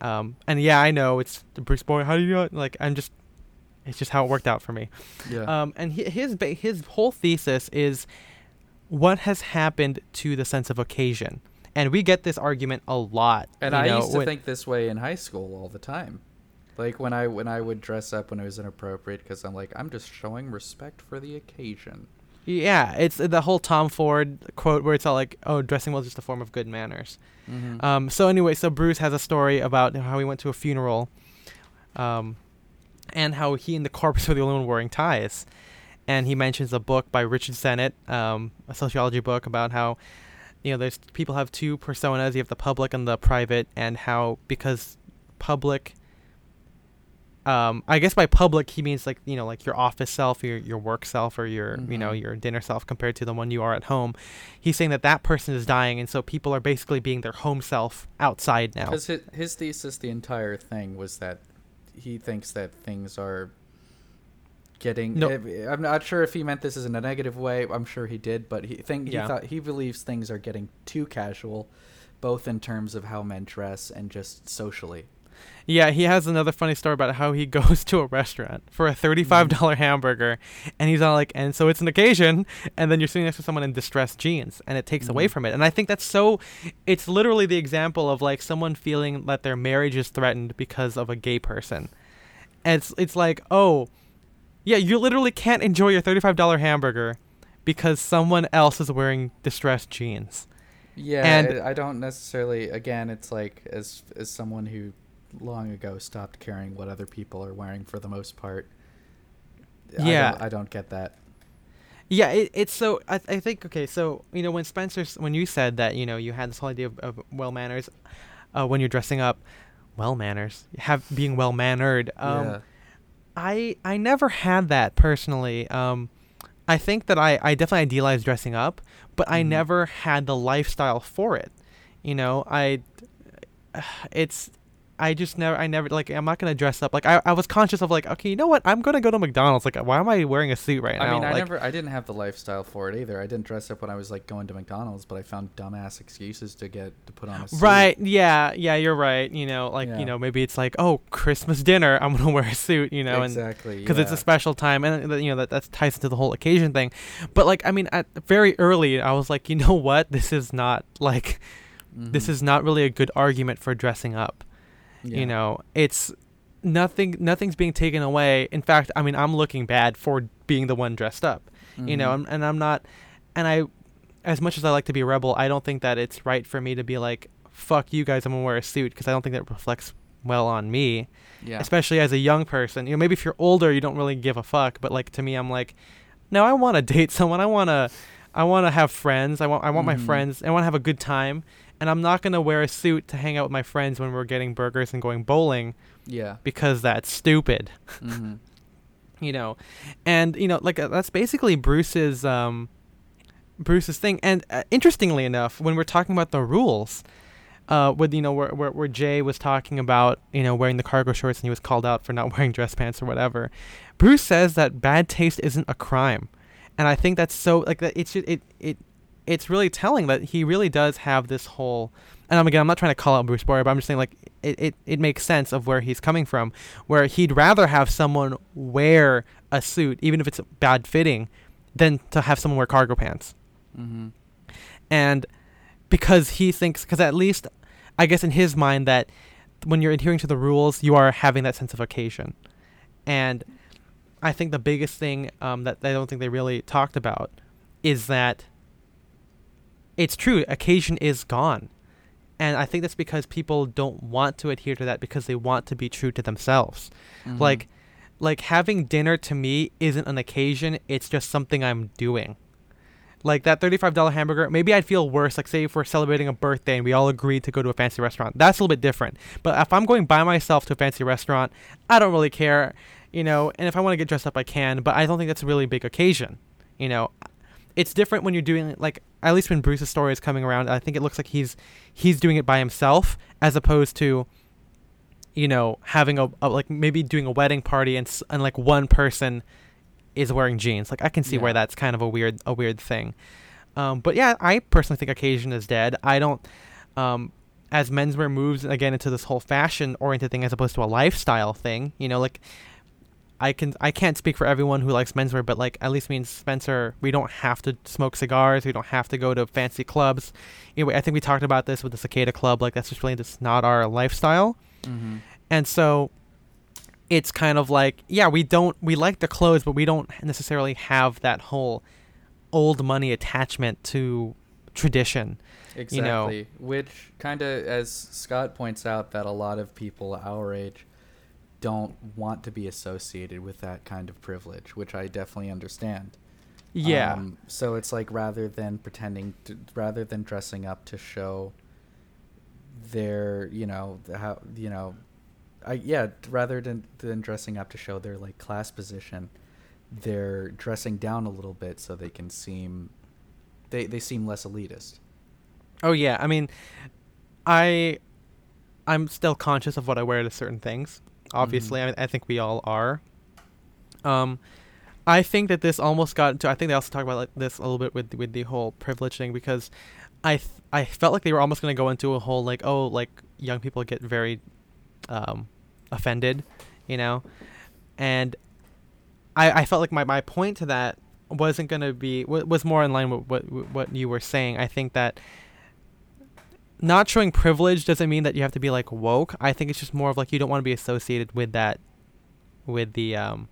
Um, and yeah, I know it's Bruce Boyer. How do you do it? Like, I'm just, it's just how it worked out for me. Yeah. Um, and his, his whole thesis is what has happened to the sense of occasion. And we get this argument a lot. And I know, used to with, think this way in high school all the time. Like when I, when I would dress up when it was inappropriate, because I'm like, I'm just showing respect for the occasion. Yeah, it's the whole Tom Ford quote where it's all like, oh, dressing well is just a form of good manners. Mm-hmm. Um, so anyway, so Bruce has a story about how he went to a funeral um, and how he and the corpse were the only one wearing ties. And he mentions a book by Richard Sennett, um, a sociology book about how, you know, there's people have two personas. You have the public and the private, and how because public Um, I guess by public he means like, you know, like your office self, your your work self, or your mm-hmm. you know, your dinner self compared to the one you are at home. He's saying that that person is dying, and so people are basically being their home self outside now. Because his, his thesis, the entire thing was that he thinks that things are getting. No. I'm not sure if he meant this in a negative way. I'm sure he did, but he think he yeah. thought he believes things are getting too casual, both in terms of how men dress and just socially. Yeah, he has another funny story about how he goes to a restaurant for a thirty-five dollars mm-hmm. hamburger, and he's all like, and so it's an occasion, and then you're sitting next to someone in distressed jeans, and it takes mm-hmm. away from it. And I think that's so, it's literally the example of, like, someone feeling that their marriage is threatened because of a gay person. And it's, it's like, oh, yeah, you literally can't enjoy your thirty-five dollars hamburger because someone else is wearing distressed jeans. Yeah, and I don't necessarily, again, it's like, as as someone who long ago stopped caring what other people are wearing for the most part. Yeah. I don't, I don't get that. Yeah, it, it's so, I, I think, okay, so, you know, when Spencer, when you said that, you know, you had this whole idea of, of well manners uh, when you're dressing up, well manners, have being well mannered. Um, yeah. I I never had that personally. Um, I think that I, I definitely idealized dressing up, but mm-hmm. I never had the lifestyle for it. You know, I, it's, I just never, I never, like, I'm not going to dress up. Like, I, I was conscious of, like, okay, you know what? I'm going to go to McDonald's. Like, why am I wearing a suit right now? I mean, I like, never, I didn't have the lifestyle for it either. I didn't dress up when I was, like, going to McDonald's, but I found dumbass excuses to get, to put on a suit. Right. Yeah. Yeah, you're right. You know, like, yeah. you know, maybe it's like, oh, Christmas dinner, I'm going to wear a suit, you know. Exactly. Because yeah. it's a special time. And, you know, that that's ties into the whole occasion thing. But, like, I mean, at very early, I was like, you know what? This is not, like, mm-hmm. this is not really a good argument for dressing up. Yeah. You know, it's nothing, nothing's being taken away. In fact, I mean, I'm looking bad for being the one dressed up, mm-hmm. you know, and, and I'm not, and I, as much as I like to be a rebel, I don't think that it's right for me to be like, fuck you guys, I'm gonna wear a suit, because I don't think that reflects well on me, yeah. especially as a young person. You know, maybe if you're older, you don't really give a fuck, but like, to me, I'm like, no, I want to date someone. I want to, I want to have friends. I want, I want mm-hmm. my friends. I want to have a good time. And I'm not going to wear a suit to hang out with my friends when we're getting burgers and going bowling. Yeah. Because that's stupid. Mm-hmm. You know. And, you know, like, uh, that's basically Bruce's um, Bruce's thing. And uh, interestingly enough, when we're talking about the rules, uh, with, you know, where, where, where Jay was talking about, you know, wearing the cargo shorts, and he was called out for not wearing dress pants or whatever, Bruce says that bad taste isn't a crime. And I think that's so, like, that it should, it, it, it's really telling that he really does have this whole, and I'm, again, I'm not trying to call out Bruce Boyer, but I'm just saying, like, it, it, it makes sense of where he's coming from, where he'd rather have someone wear a suit, even if it's bad fitting, than to have someone wear cargo pants. Mm-hmm. And because he thinks, because at least, I guess in his mind, that when you're adhering to the rules, you are having that sense of occasion. And I think the biggest thing um, that I don't think they really talked about is that it's true, occasion is gone. And I think that's because people don't want to adhere to that because they want to be true to themselves. Mm-hmm. Like like having dinner to me isn't an occasion, it's just something I'm doing. Like that thirty-five dollars hamburger, maybe I'd feel worse, like say if we're celebrating a birthday and we all agreed to go to a fancy restaurant. That's a little bit different. But if I'm going by myself to a fancy restaurant, I don't really care, you know, and if I want to get dressed up I can, but I don't think that's a really big occasion, you know. It's different when you're doing, like, at least when Bruce's story is coming around, I think it looks like he's he's doing it by himself, as opposed to, you know, having a, a like, maybe doing a wedding party and, and like, one person is wearing jeans. Like, I can see yeah. where that's kind of a weird a weird thing. Um, but, yeah, I personally think occasion is dead. I don't, um, as menswear moves, again, into this whole fashion-oriented thing as opposed to a lifestyle thing, you know, like, I can I can't speak for everyone who likes menswear, but like at least me and Spencer, we don't have to smoke cigars, we don't have to go to fancy clubs. Anyway, I think we talked about this with the Cicada Club. Like that's just really just not our lifestyle, mm-hmm. and so it's kind of like yeah, we don't we like the clothes, but we don't necessarily have that whole old money attachment to tradition. Exactly, you know? Which kind of, as Scott points out, that a lot of people our age don't want to be associated with that kind of privilege, which I definitely understand. Yeah. Um, so it's like rather than pretending to, rather than dressing up to show their, you know, how, you know, I, yeah, rather than, than dressing up to show their like class position, they're dressing down a little bit so they can seem, they, they seem less elitist. Oh yeah. I mean, I, I'm still conscious of what I wear to certain things. Obviously, mm-hmm. I, I think we all are. Um, I think that this almost got into, I think they also talk about like this a little bit with, with the whole privilege thing, because I, th- I felt like they were almost going to go into a whole, like, oh, like young people get very, um, offended, you know? And I, I felt like my, my point to that wasn't going to be, w- was more in line with what, what you were saying. I think that not showing privilege doesn't mean that you have to be like woke. I think it's just more of like, you don't want to be associated with that, with the, um,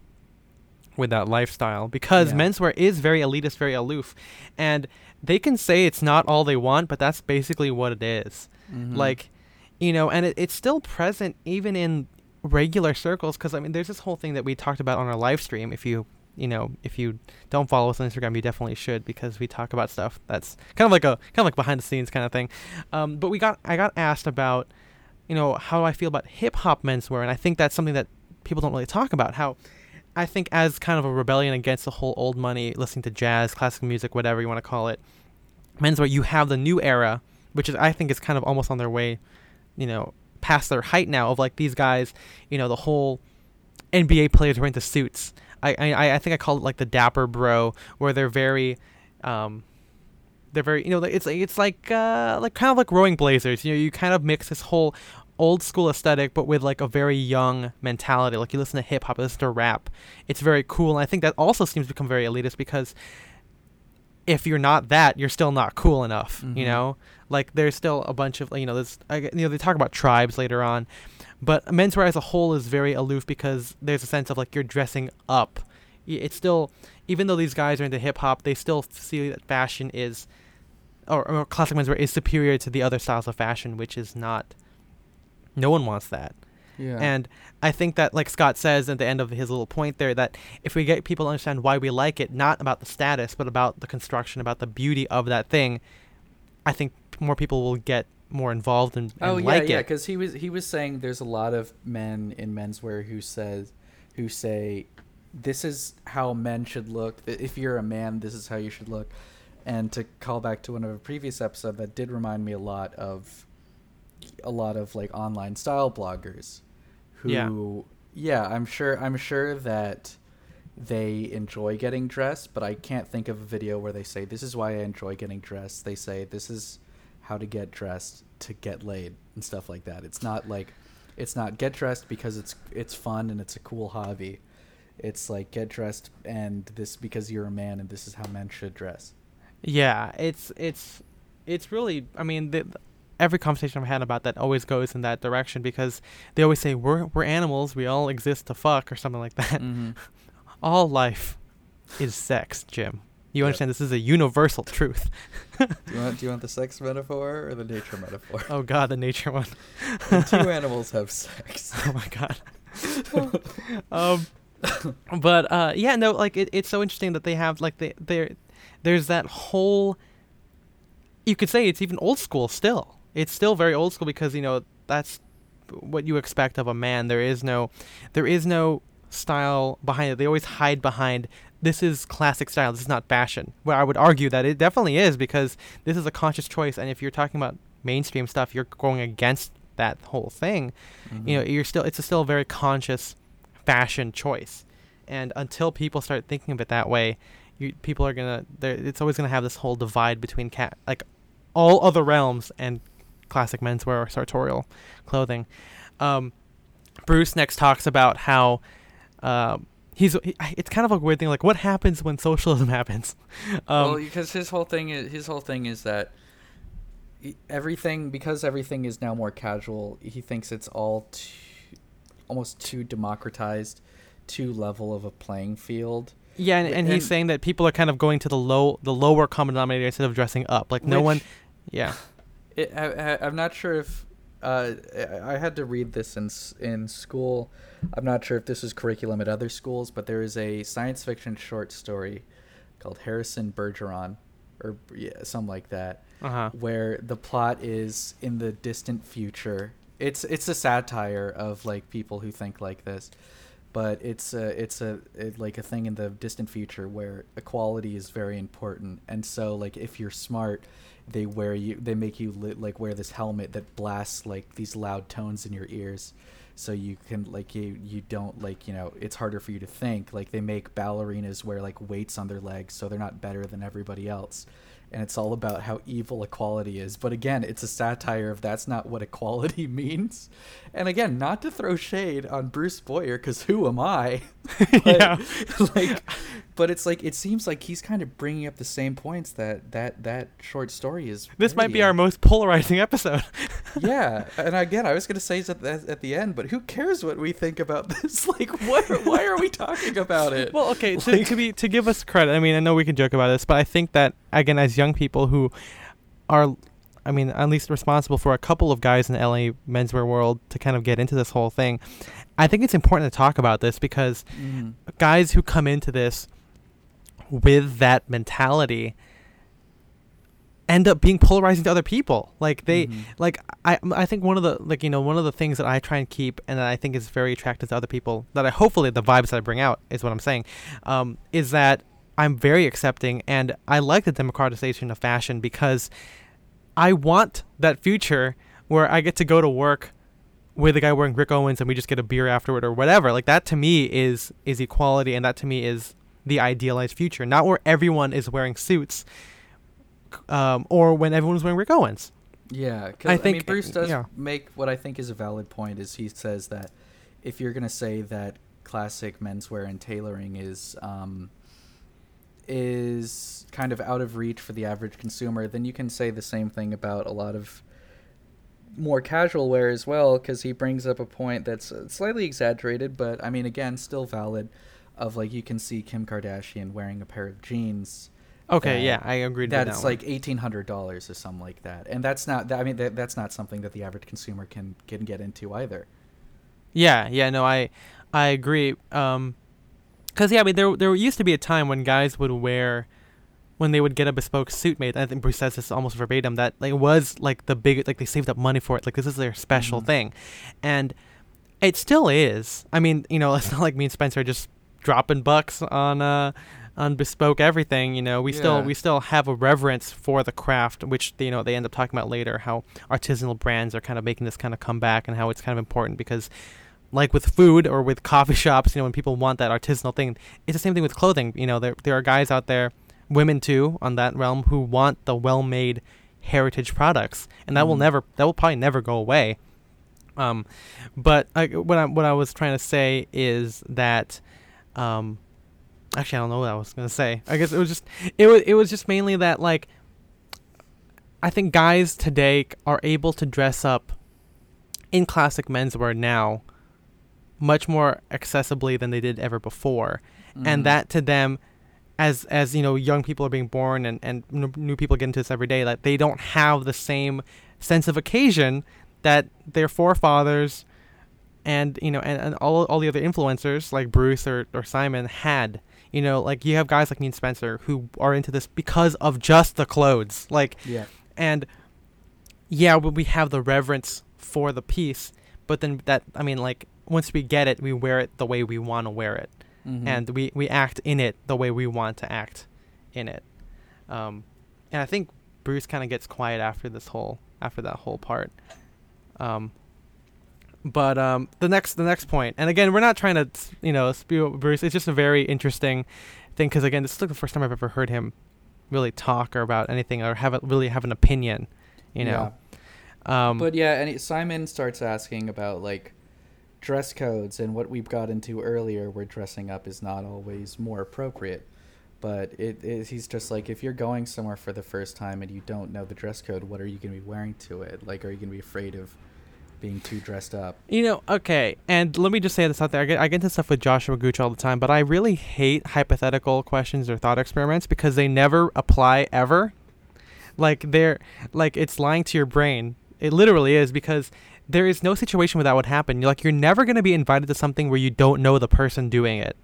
with that lifestyle, because yeah. menswear is very elitist, very aloof, and they can say it's not all they want, but that's basically what it is. Mm-hmm. Like, you know, and it, it's still present even in regular circles. Cause I mean, there's this whole thing that we talked about on our live stream. If you, you know, if you don't follow us on Instagram, you definitely should, because we talk about stuff that's kind of like a, kind of like behind the scenes kind of thing. Um, but we got, I got asked about, you know, how do I feel about hip hop menswear? And I think that's something that people don't really talk about, how, I think as kind of a rebellion against the whole old money, listening to jazz, classic music, whatever you want to call it, menswear, you have the new era, which is, I think is kind of almost on their way, you know, past their height now, of like these guys, you know, the whole N B A players wearing the suits. I, I, I think I call it like the dapper bro, where they're very, um, they're very, you know, it's, it's like, uh, like kind of like Rowing Blazers, you know, you kind of mix this whole old school aesthetic but with like a very young mentality. Like you listen to hip hop, listen to rap, it's very cool. And I think that also seems to become very elitist, because if you're not that, you're still not cool enough. Mm-hmm. You know, like there's still a bunch of, you know, there's, you know, they talk about tribes later on, but menswear as a whole is very aloof, because there's a sense of like you're dressing up. It's still, even though these guys are into hip hop, they still see that fashion is, or, or classic menswear is superior to the other styles of fashion, which is not. No one wants that. Yeah. And I think that, like Scott says at the end of his little point there, that if we get people to understand why we like it, not about the status, but about the construction, about the beauty of that thing, I think more people will get more involved and, and oh, yeah, like yeah, it. Oh, yeah, because he was, he was saying there's a lot of men in menswear who says, who say, this is how men should look. If you're a man, this is how you should look. And to call back to one of a previous episode, that did remind me a lot of... a lot of like online style bloggers who yeah. yeah i'm sure i'm sure that they enjoy getting dressed, but I can't think of a video where they say this is why I enjoy getting dressed. They say this is how to get dressed to get laid and stuff like that. It's not like, it's not get dressed because it's it's fun and it's a cool hobby. It's like get dressed and this because you're a man and this is how men should dress. Yeah, it's it's it's really, I mean, the every conversation I've had about that always goes in that direction, because they always say we're we're animals, we all exist to fuck or something like that. Mm-hmm. All life is sex, Jim. You yep. understand this is a universal truth. do you want do you want the sex metaphor or the nature metaphor? Oh god, the nature one. When two animals have sex. Oh my god. um but uh yeah, no, like it, it's so interesting that they have like they there there's that whole, you could say it's even old school still. It's still very old school, because, you know, that's what you expect of a man. There is no, there is no style behind it. They always hide behind, this is classic style, this is not fashion. Well, I would argue that it definitely is, because this is a conscious choice. And if you're talking about mainstream stuff, you're going against that whole thing. Mm-hmm. You know, you're still, it's a still a very conscious fashion choice. And until people start thinking of it that way, you, people are going to, it's always going to have this whole divide between cat, like all other realms and classic menswear or sartorial clothing. um Bruce next talks about how uh, he's he, it's kind of a weird thing, like what happens when socialism happens. Um well, because his whole thing is his whole thing is that everything, because everything is now more casual, he thinks it's all too, almost too democratized, too level of a playing field. Yeah, and, and, and he's saying that people are kind of going to the low the lower common denominator instead of dressing up, like no one yeah It, I, I'm not sure if uh, I had to read this in in school. I'm not sure if this is curriculum at other schools, but there is a science fiction short story called Harrison Bergeron or yeah, something like that, uh-huh. where the plot is in the distant future. it's it's a satire of like people who think like this, but it's a, it's a it, like a thing in the distant future where equality is very important, and so like if you're smart, they wear you they make you li- like wear this helmet that blasts like these loud tones in your ears, so you can like you you don't like you know it's harder for you to think. Like they make ballerinas wear like weights on their legs so they're not better than everybody else, and it's all about how evil equality is. But again, it's a satire of that's not what equality means. And again, not to throw shade on Bruce Boyer, because who am I? But, yeah. like, but it's like it seems like he's kind of bringing up the same points that that, that short story is. This might be our most polarizing episode. Yeah, and again, I was going to say that at the end, but who cares what we think about this? Like, what? Why are we talking about it? Well, okay, to, like, to be to give us credit. I mean, I know we can joke about this, but I think that again, as young young people who are, I mean, at least responsible for a couple of guys in the L A menswear world to kind of get into this whole thing, I think it's important to talk about this because mm. guys who come into this with that mentality end up being polarizing to other people. Like they, mm-hmm. like I, I think one of the like you know one of the things that I try and keep and that I think is very attractive to other people that I hopefully the vibes that I bring out is what I'm saying, um, is that I'm very accepting, and I like the democratization of fashion because I want that future where I get to go to work with a guy wearing Rick Owens and we just get a beer afterward or whatever. Like that to me is is equality, and that to me is the idealized future, not where everyone is wearing suits um, or when everyone's wearing Rick Owens. Yeah, because I, I mean, Bruce does yeah. make what I think is a valid point. Is he says that if you're going to say that classic menswear and tailoring is... Um, is kind of out of reach for the average consumer, then you can say the same thing about a lot of more casual wear as well, because he brings up a point that's slightly exaggerated, but I mean, again, still valid, of like you can see Kim Kardashian wearing a pair of jeans. Okay, that, yeah, I agree with that. That's like eighteen hundred dollars or something like that. And that's not, I mean, that, that's not something that the average consumer can, can get into either. Yeah, yeah, no, I, I agree. Um, Because, yeah, I mean, there there used to be a time when guys would wear, when they would get a bespoke suit made. I think Bruce says this almost verbatim, that like, it was, like, the big, like, they saved up money for it. Like, this is their special mm-hmm. thing. And it still is. I mean, you know, it's not like me and Spencer are just dropping bucks on uh, on bespoke everything, you know. We yeah. still we still have a reverence for the craft, which, you know, they end up talking about later, how artisanal brands are kind of making this kind of comeback and how it's kind of important because... Like with food or with coffee shops, you know, when people want that artisanal thing, it's the same thing with clothing. You know, there there are guys out there, women too, on that realm who want the well-made heritage products, and that mm. will never, that will probably never go away. Um, but I, what I what I was trying to say is that, um, actually I don't know what I was gonna say. I guess it was just it was it was just mainly that like, I think guys today are able to dress up in classic menswear now much more accessibly than they did ever before. Mm. And that to them, as as you know, young people are being born and, and n- new people get into this every day, that like they don't have the same sense of occasion that their forefathers and, you know, and, and all all the other influencers like Bruce or, or Simon had. You know, like you have guys like me and Spencer who are into this because of just the clothes. Like, yeah. And yeah, we have the reverence for the piece, but then that, I mean, like, once we get it, we wear it the way we want to wear it. Mm-hmm. And we, we act in it the way we want to act in it. Um, and I think Bruce kind of gets quiet after this whole, after that whole part. Um, but um, the next, the next point, and again, we're not trying to, you know, spew Bruce. It's just a very interesting thing. Cause again, this is like the first time I've ever heard him really talk or about anything or have a, really have an opinion, you know? Yeah. Um, but yeah. And it, Simon starts asking about like, dress codes and what we've got into earlier where dressing up is not always more appropriate, but it is, he's just like, if you're going somewhere for the first time and you don't know the dress code, what are you going to be wearing to it? Like, are you going to be afraid of being too dressed up, you know? Okay, and let me just say this out there, I get, I get into stuff with Joshua Gooch all the time, but I really hate hypothetical questions or thought experiments because they never apply ever. Like they're like, it's lying to your brain. It literally is, because there is no situation where that would happen. You're like, you're never going to be invited to something where you don't know the person doing it,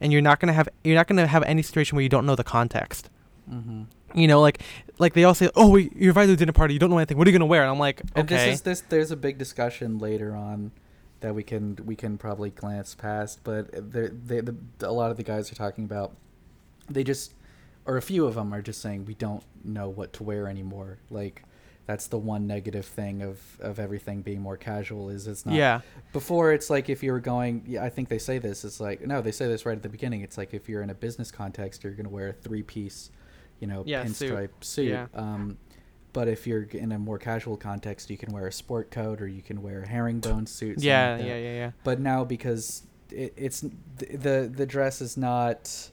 and you're not going to have you're not going to have any situation where you don't know the context. Mm-hmm. you know, like like they all say, oh, we, you're invited to a dinner party, you don't know anything, what are you gonna wear? And I'm like, okay. And this is this there's a big discussion later on that we can we can probably glance past, but they the a lot of the guys are talking about, they just, or a few of them are just saying, we don't know what to wear anymore. Like, that's the one negative thing of, of everything being more casual is it's not. Yeah. Before, it's like if you were going, yeah, I think they say this, it's like, no, they say this right at the beginning. It's like if you're in a business context, you're going to wear a three-piece, you know, yeah, pinstripe suit. suit. Yeah. Um, but if you're in a more casual context, you can wear a sport coat or you can wear a herringbone suit. Yeah, like yeah, yeah, yeah. But now because it, it's the the dress is not...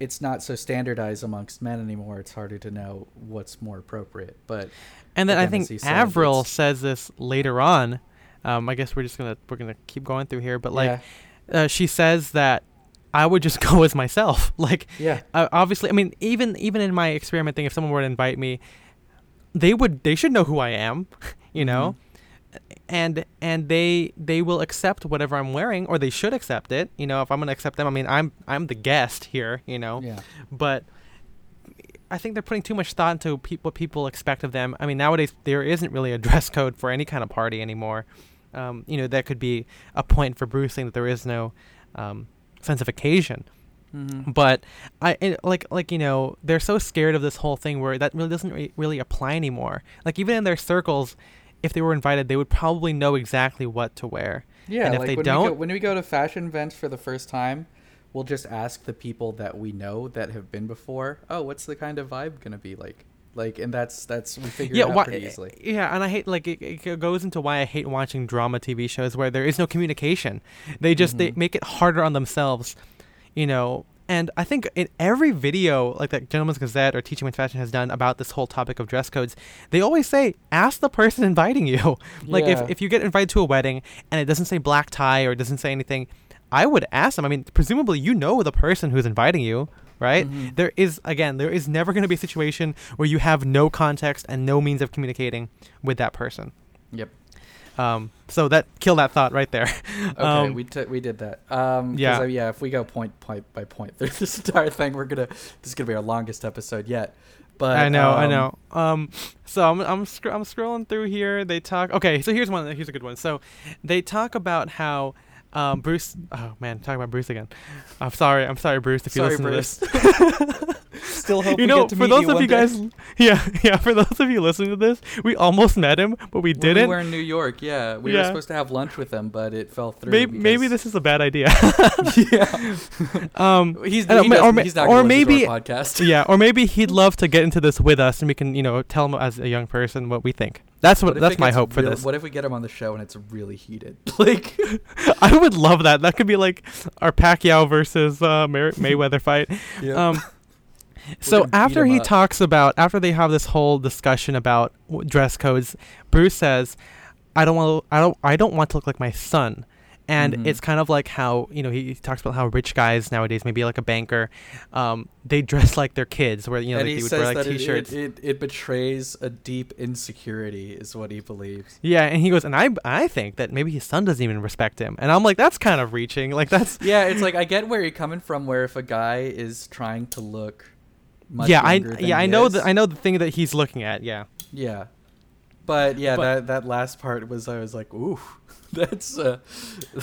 it's not so standardized amongst men anymore. It's harder to know what's more appropriate. But and then I think Avril says this later on. Um, I guess we're just gonna we're gonna keep going through here. But like, yeah. uh, she says that I would just go as myself. Like, yeah. Uh, obviously, I mean, even even in my experiment thing, if someone were to invite me, they would they should know who I am, you know, mm-hmm. and and they they will accept whatever I'm wearing, or they should accept it. You know, if I'm gonna accept them, I mean, I'm I'm the guest here. You know, yeah. But I think they're putting too much thought into pe- what people expect of them. I mean, nowadays there isn't really a dress code for any kind of party anymore. Um, you know, that could be a point for Bruce saying that there is no um, sense of occasion. Mm-hmm. But I it, like like you know they're so scared of this whole thing where that really doesn't re- really apply anymore. Like even in their circles. If they were invited, they would probably know exactly what to wear. Yeah, and if like they when don't, we go, when we go to fashion events for the first time, we'll just ask the people that we know that have been before. Oh, what's the kind of vibe gonna be like? Like, and that's that's we figure yeah, it out why, pretty easily. Yeah, and I hate like it, it goes into why I hate watching drama T V shows where there is no communication. They just mm-hmm. they make it harder on themselves, you know. And I think in every video like that Gentleman's Gazette or Teaching Women's Fashion has done about this whole topic of dress codes, they always say, ask the person inviting you. like yeah. if, if you get invited to a wedding and it doesn't say black tie or it doesn't say anything, I would ask them. I mean, presumably you know the person who's inviting you, right? Mm-hmm. There is, again, there is never going to be a situation where you have no context and no means of communicating with that person. Yep. Um, so that kill that thought right there. Okay, um, we t- we did that. Um, yeah, uh, yeah. If we go point point by point through this entire thing, we're gonna this is gonna be our longest episode yet. But I know, um, I know. Um, so I'm I'm, sc- I'm scrolling through here. They talk. Okay, so here's one. Here's a good one. So they talk about how um, Bruce. Oh man, talking about Bruce again. I'm sorry. I'm sorry, Bruce. If you sorry, listen Bruce. to this. Still hope you know, to for meet those you of you day. guys, yeah, yeah. For those of you listening to this, we almost met him, but we didn't. We were in New York, yeah. We yeah. were supposed to have lunch with him, but it fell through. Maybe, maybe this is a bad idea. yeah. Um, he's, he know, or, he's not going to listen to our podcast. Yeah, or maybe he'd love to get into this with us, and we can, you know, tell him as a young person what we think. That's what. what that's my hope real, for this. What if we get him on the show and it's really heated? Like, I would love that. That could be like our Pacquiao versus uh, May- Mayweather fight. Yeah. Um, So after he up. talks about, after they have this whole discussion about w- dress codes, Bruce says, I don't want to, I don't, I don't want to look like my son. And mm-hmm. it's kind of like how, you know, he talks about how rich guys nowadays, maybe like a banker, um, they dress like their kids where, you know, like they would wear like t-shirts. It, it, it betrays a deep insecurity is what he believes. Yeah. And he goes, and I, I think that maybe his son doesn't even respect him. And I'm like, that's kind of reaching. Like that's. Yeah. It's like, I get where you're coming from, where if a guy is trying to look. Much yeah, I yeah I know the I know the thing that he's looking at. Yeah, yeah, but yeah, but, that that last part was I was like, ooh, that's a,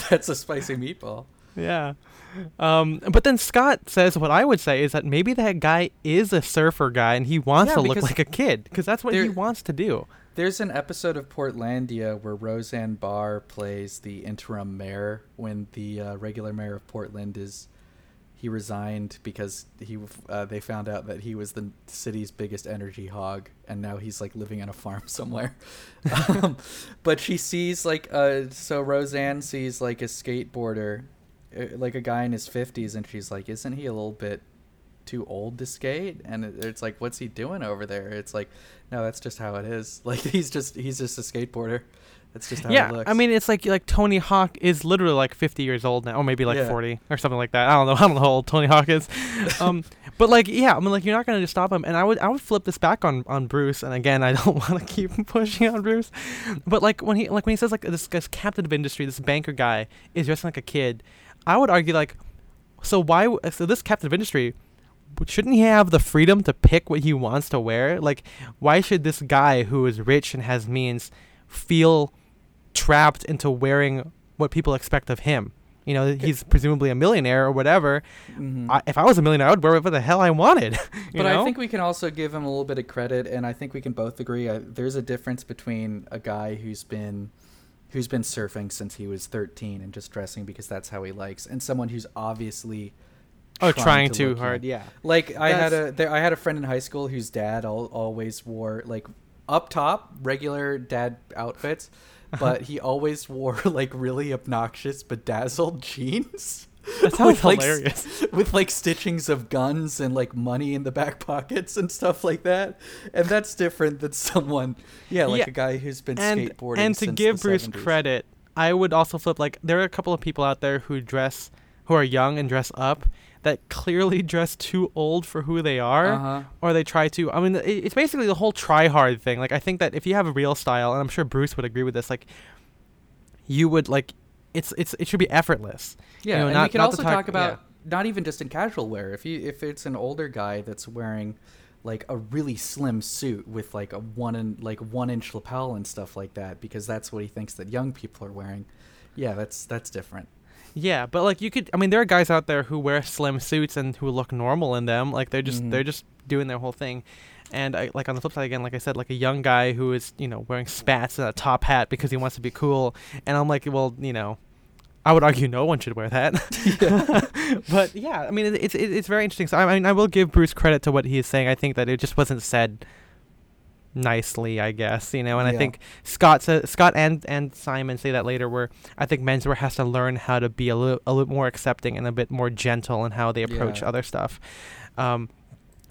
that's a spicy meatball. Yeah, um, but then Scott says what I would say is that maybe that guy is a surfer guy and he wants yeah, to look like a kid because that's what there, he wants to do. There's an episode of Portlandia where Roseanne Barr plays the interim mayor when the uh, regular mayor of Portland is. He resigned because he uh, they found out that he was the city's biggest energy hog, and now he's like living on a farm somewhere. um, but she sees like uh, so Roseanne sees like a skateboarder, like a guy in his fifties, and she's like, "Isn't he a little bit too old to skate?" And it's like, "What's he doing over there?" It's like, "No, that's just how it is. Like he's just he's just a skateboarder." That's just how yeah, it looks. Yeah, I mean, it's like like Tony Hawk is literally like fifty years old now, or maybe like yeah. forty or something like that. I don't know. I don't know how old Tony Hawk is. Um, but like, yeah, I mean, like you're not gonna just stop him. And I would I would flip this back on, on Bruce. And again, I don't want to keep pushing on Bruce. But like when he like when he says like this, this captain of industry, this banker guy is dressing like a kid, I would argue like, so why? So this captain of industry, shouldn't he have the freedom to pick what he wants to wear? Like, why should this guy who is rich and has means feel trapped into wearing what people expect of him? You know, he's presumably a millionaire or whatever. Mm-hmm. I, if I was a millionaire, I would wear whatever the hell I wanted. But know? I think we can also give him a little bit of credit, and I think we can both agree I, there's a difference between a guy who's been who's been surfing since he was thirteen and just dressing because that's how he likes, and someone who's obviously oh trying, trying to too hard. Him. Yeah, like I that's... had a there, I had a friend in high school whose dad all, always wore like up top regular dad outfits. But he always wore like really obnoxious bedazzled jeans. That sounds with, hilarious. Like, with like stitchings of guns and like money in the back pockets and stuff like that. And that's different than someone, yeah, like yeah. a guy who's been and, skateboarding. And to since give the Bruce seventies. Credit, I would also flip like there are a couple of people out there who dress, who are young and dress up, that clearly dress too old for who they are, uh-huh. or they try to. I mean, it's basically the whole try hard thing. Like, I think that if you have a real style, and I'm sure Bruce would agree with this, like, you would like, it's it's it should be effortless. Yeah, you know, and not, we can also talk, talk about yeah. not even just in casual wear. If you if it's an older guy that's wearing like a really slim suit with like a one in, like one inch lapel and stuff like that, because that's what he thinks that young people are wearing. Yeah, that's that's different. Yeah, but like you could, I mean, there are guys out there who wear slim suits and who look normal in them. Like they're just, mm-hmm. they're just doing their whole thing. And I, like on the flip side again, like I said, like a young guy who is, you know, wearing spats and a top hat because he wants to be cool. And I'm like, well, you know, I would argue no one should wear that. Yeah. But yeah, I mean, it, it's it, it's very interesting. So I, I mean, I will give Bruce credit to what he is saying. I think that it just wasn't said nicely, I guess, you know, and yeah. I think Scott sa- Scott and and Simon say that later, where I think menswear has to learn how to be a little a little more accepting and a bit more gentle in how they approach yeah. other stuff. Um,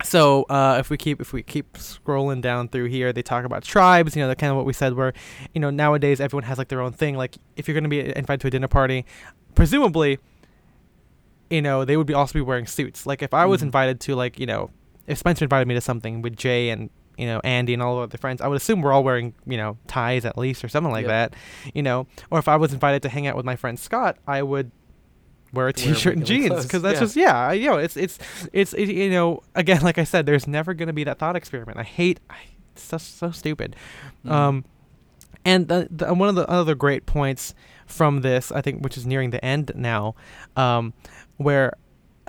so uh, if we keep if we keep scrolling down through here, they talk about tribes, you know, that kind of what we said, where you know nowadays everyone has like their own thing. Like if you're going to be invited to a dinner party, presumably, you know, they would be also be wearing suits. Like if I was mm-hmm. invited to like you know if Spencer invited me to something with Jay and you know, Andy and all of their friends, I would assume we're all wearing, you know, ties at least or something like yep. that, you know, or if I was invited to hang out with my friend Scott, I would wear a t-shirt and jeans because that's yeah. just, yeah, you know, it's, it's, it's, it, you know, again, like I said, there's never going to be that thought experiment. I hate, I, it's so, so stupid. Mm-hmm. Um, and the, the, one of the other great points from this, I think, which is nearing the end now, um, where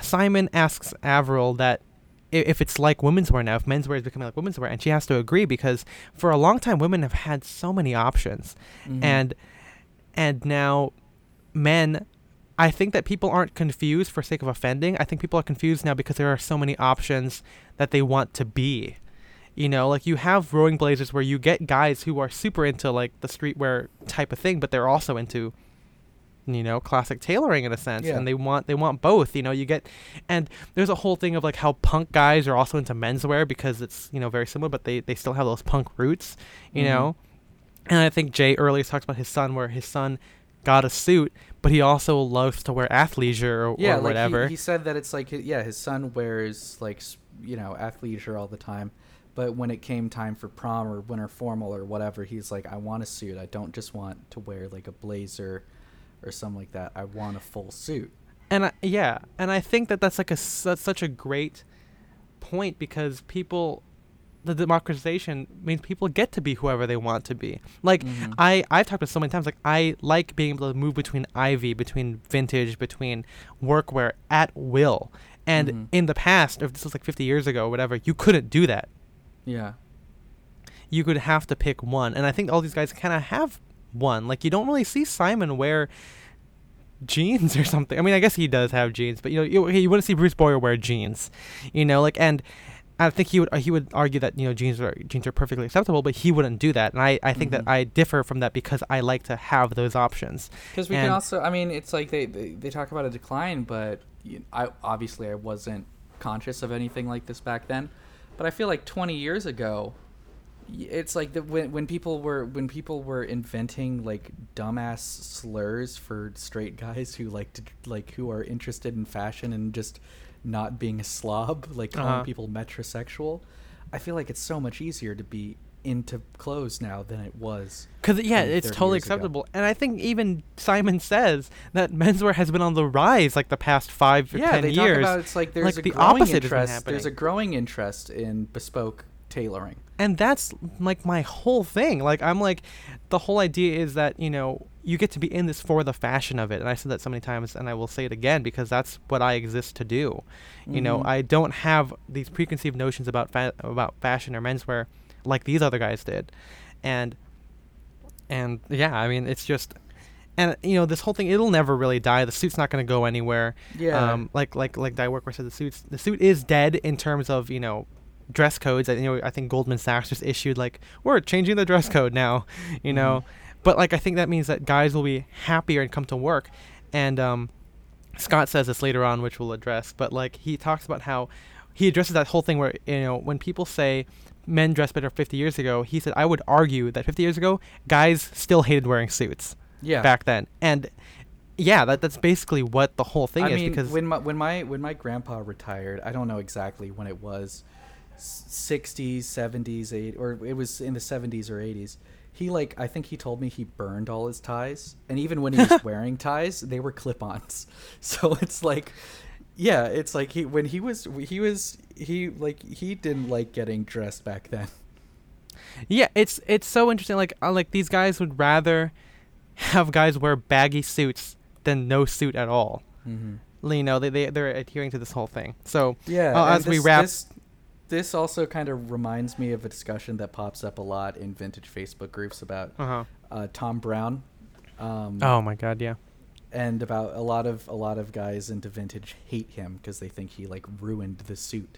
Simon asks Avril that, if it's like women's wear now, if menswear is becoming like women's wear, and she has to agree because for a long time women have had so many options, mm-hmm. and and now men, I think that people aren't confused for sake of offending. I think people are confused now because there are so many options that they want to be. You know, like you have Rowing Blazers where you get guys who are super into like the streetwear type of thing, but they're also into, you know, classic tailoring in a sense, yeah. and they want they want both. You know, you get, and there's a whole thing of like how punk guys are also into menswear because it's, you know, very similar, but they they still have those punk roots, you mm-hmm. know. And I think Jay earlier talks about his son, where his son got a suit, but he also loves to wear athleisure or, yeah, or like whatever. He, he said that it's like, yeah, his son wears like, you know, athleisure all the time, but when it came time for prom or winter formal or whatever, he's like, I want a suit. I don't just want to wear like a blazer or something like that. I want a full suit. And I, yeah, and I think that that's like a that's such a great point because people, the democratization means people get to be whoever they want to be. Like mm-hmm. I I've talked about so many times. Like I like being able to move between Ivy, between vintage, between workwear at will. And mm-hmm. in the past, if this was like fifty years ago or whatever, you couldn't do that. Yeah. You could have to pick one, and I think all these guys kind of have one. Like you don't really see Simon wear jeans or something. I mean, I guess he does have jeans, but you know, you, you wouldn't see Bruce Boyer wear jeans, you know, like, and I think he would, he would argue that, you know, jeans are, jeans are perfectly acceptable, but he wouldn't do that. And I, I think mm-hmm. that I differ from that because I like to have those options. Cause we and can also, I mean, it's like they, they, they talk about a decline, but you know, I, obviously I wasn't conscious of anything like this back then, but I feel like twenty years ago, it's like the, when when people were when people were inventing like dumbass slurs for straight guys who like to like who are interested in fashion and just not being a slob, like calling uh-huh. people metrosexual. I feel like it's so much easier to be into clothes now than it was. Because, yeah, it's totally acceptable. Ago. And I think even Simon says that menswear has been on the rise, like, the past five or yeah, ten years. Yeah, they talk about it's like there's like a the growing interest. There's a growing interest in bespoke tailoring. And that's, like, my whole thing. Like, I'm like, the whole idea is that, you know, you get to be in this for the fashion of it. And I said that so many times, and I will say it again, because that's what I exist to do. Mm-hmm. You know, I don't have these preconceived notions about fa- about fashion or menswear like these other guys did. And, and yeah, I mean, it's just, and, you know, this whole thing, it'll never really die. The suit's not going to go anywhere. Yeah. Um, like, like, like Die Workwear said, the suits, the suit is dead in terms of, you know, dress codes. I, you know, I think Goldman Sachs just issued, like, we're changing the dress code now, you know, mm-hmm. but, like, I think that means that guys will be happier and come to work. And, um, Scott says this later on, which we'll address, but, like, he talks about how he addresses that whole thing where, you know, when people say men dressed better fifty years ago, he said, I would argue that fifty years ago, guys still hated wearing suits yeah. back then. And yeah, that that's basically what the whole thing I is. I mean, because when my, when my, when my grandpa retired, I don't know exactly when it was, sixties, seventies, eighties, or it was in the seventies or eighties. He like, I think he told me he burned all his ties. And even when he was wearing ties, they were clip-ons. So it's like, yeah, it's like he when he was he was he like he didn't like getting dressed back then. Yeah, it's it's so interesting. Like uh, like these guys would rather have guys wear baggy suits than no suit at all. Mm-hmm. You know, they they they're adhering to this whole thing. So yeah, uh, as this, we wrap, this, this also kind of reminds me of a discussion that pops up a lot in vintage Facebook groups about uh-huh. uh, Tom Brown. Um, oh my God, yeah. And about a lot of a lot of guys into vintage hate him because they think he like ruined the suit,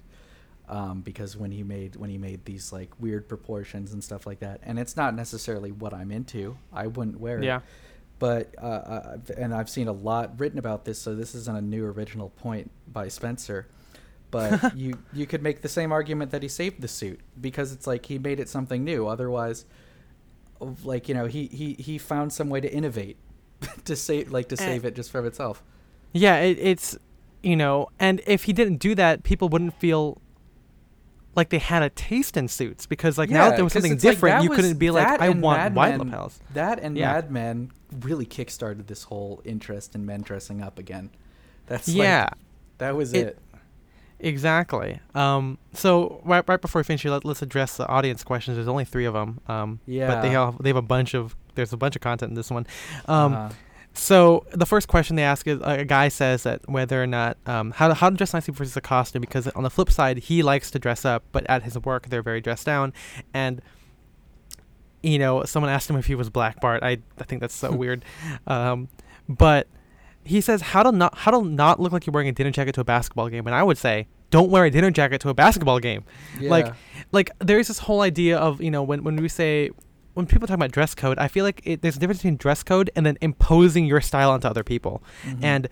um, because when he made when he made these like weird proportions and stuff like that. And it's not necessarily what I'm into. I wouldn't wear yeah. it. But uh, uh, and I've seen a lot written about this, so this isn't a new original point by Spencer. But you you could make the same argument that he saved the suit because it's like he made it something new. Otherwise, like you know he he, he found some way to innovate. to save like to save it just for itself. Yeah, it, it's you know, and if he didn't do that, people wouldn't feel like they had a taste in suits because like yeah, now that there was something different, like you was, couldn't be like I want wide lapels. That and yeah. Mad Men really kickstarted this whole interest in men dressing up again. That's yeah, like, that was it. it. Exactly. Um, so right right before we finish, let, let's address the audience questions. There's only three of them. Um, yeah, but they all they have a bunch of. There's a bunch of content in this one. Um, uh-huh. So the first question they ask is uh, a guy says that whether or not um, how to, how to dress nicely versus a costume, because on the flip side, he likes to dress up, but at his work, they're very dressed down. And, you know, someone asked him if he was Black Bart. I, I think that's so weird. Um, but he says how to not how to not look like you're wearing a dinner jacket to a basketball game. And I would say, don't wear a dinner jacket to a basketball game. Yeah. Like, like there's this whole idea of, you know, when, when we say when people talk about dress code, I feel like it, there's a difference between dress code and then imposing your style onto other people. Mm-hmm. And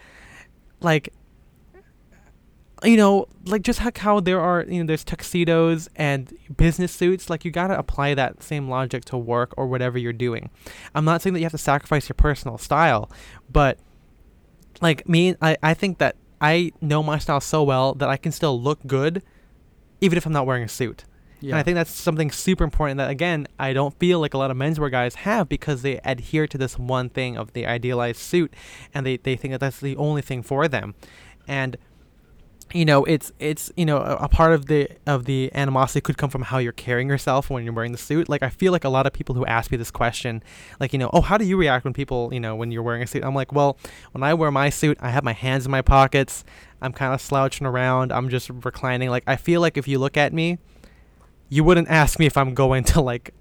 like, you know, like just how, how there are, you know, there's tuxedos and business suits. Like you got to apply that same logic to work or whatever you're doing. I'm not saying that you have to sacrifice your personal style, but like me, I, I think that I know my style so well that I can still look good even if I'm not wearing a suit. Yeah. And I think that's something super important that, again, I don't feel like a lot of menswear guys have because they adhere to this one thing of the idealized suit and they, they think that that's the only thing for them. And, you know, it's, it's you know, a, a part of the of the animosity could come from how you're carrying yourself when you're wearing the suit. Like, I feel like a lot of people who ask me this question, like, you know, oh, how do you react when people, you know, when you're wearing a suit? I'm like, well, when I wear my suit, I have my hands in my pockets. I'm kind of slouching around. I'm just reclining. Like, I feel like if you look at me, you wouldn't ask me if I'm going to like,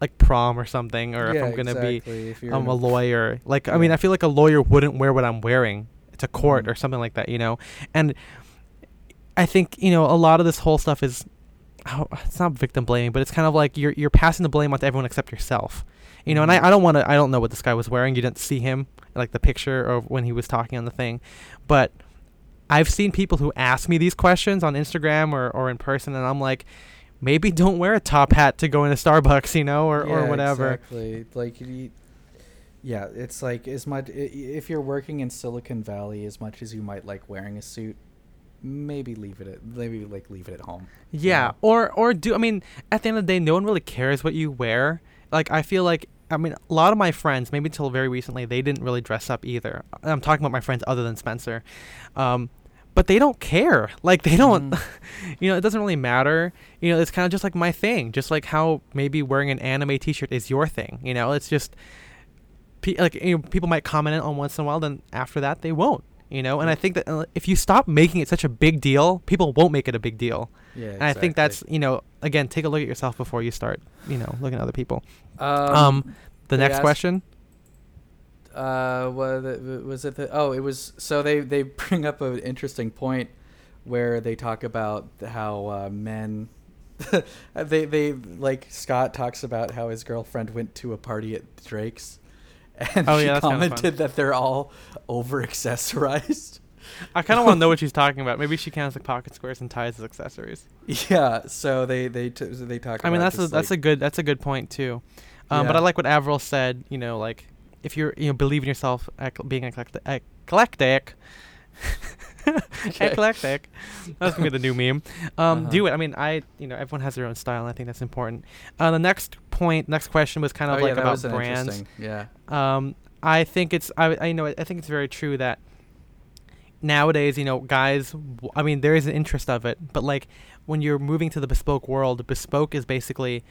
like prom or something, or yeah, if I'm gonna exactly. be, I'm um, a lawyer. Like, yeah. I mean, I feel like a lawyer wouldn't wear what I'm wearing to court mm-hmm. or something like that, you know. And I think you know a lot of this whole stuff is, oh, it's not victim blaming, but it's kind of like you're you're passing the blame onto everyone except yourself, you know. Mm-hmm. And I, I don't want to, I don't know what this guy was wearing. You didn't see him, like the picture or when he was talking on the thing, but I've seen people who ask me these questions on Instagram or or in person, and I'm like, maybe don't wear a top hat to go into Starbucks, you know, or, yeah, or whatever. Exactly. Like, you, yeah, it's like as much if you're working in Silicon Valley, as much as you might like wearing a suit, maybe leave it at maybe like leave it at home. Yeah, you know? or or do I mean at the end of the day, no one really cares what you wear. Like I feel like I mean a lot of my friends, maybe until very recently, they didn't really dress up either. I'm talking about my friends other than Spencer, um, but they don't care. Like they don't, mm. you know, it doesn't really matter. You know, it's kind of just like my thing, just like how maybe wearing an anime T-shirt is your thing. You know, it's just pe- like you know, people might comment on once in a while, then after that they won't. You know, and I think that if you stop making it such a big deal, people won't make it a big deal. Yeah, exactly. And I think that's, you know, again, take a look at yourself before you start, you know, looking at other people. Um, um the next asked, question. Uh, was it, was it the, oh, it was, so they, they bring up an interesting point where they talk about how uh, men, they, they, like Scott talks about how his girlfriend went to a party at Drake's. And oh, she yeah, commented that they're all over-accessorized. I kind of want to know what she's talking about. Maybe she counts like pocket squares and ties as accessories. Yeah, so they they t- so they talk. I mean, about that's a, like that's a good that's a good point too. Um, yeah. But I like what Avril said. You know, like if you're you know believe in yourself, ec- being eclectic, eclectic, eclectic. That's gonna be the new meme. Um, uh-huh. Do it. I mean, I you know everyone has their own style, and I think that's important. Uh, the next. point next question was kind of oh, like yeah, about brands yeah um I think it's I, I you know I think it's very true that nowadays you know guys w- I mean there is an interest of it, but like when you're moving to the bespoke world, bespoke is basically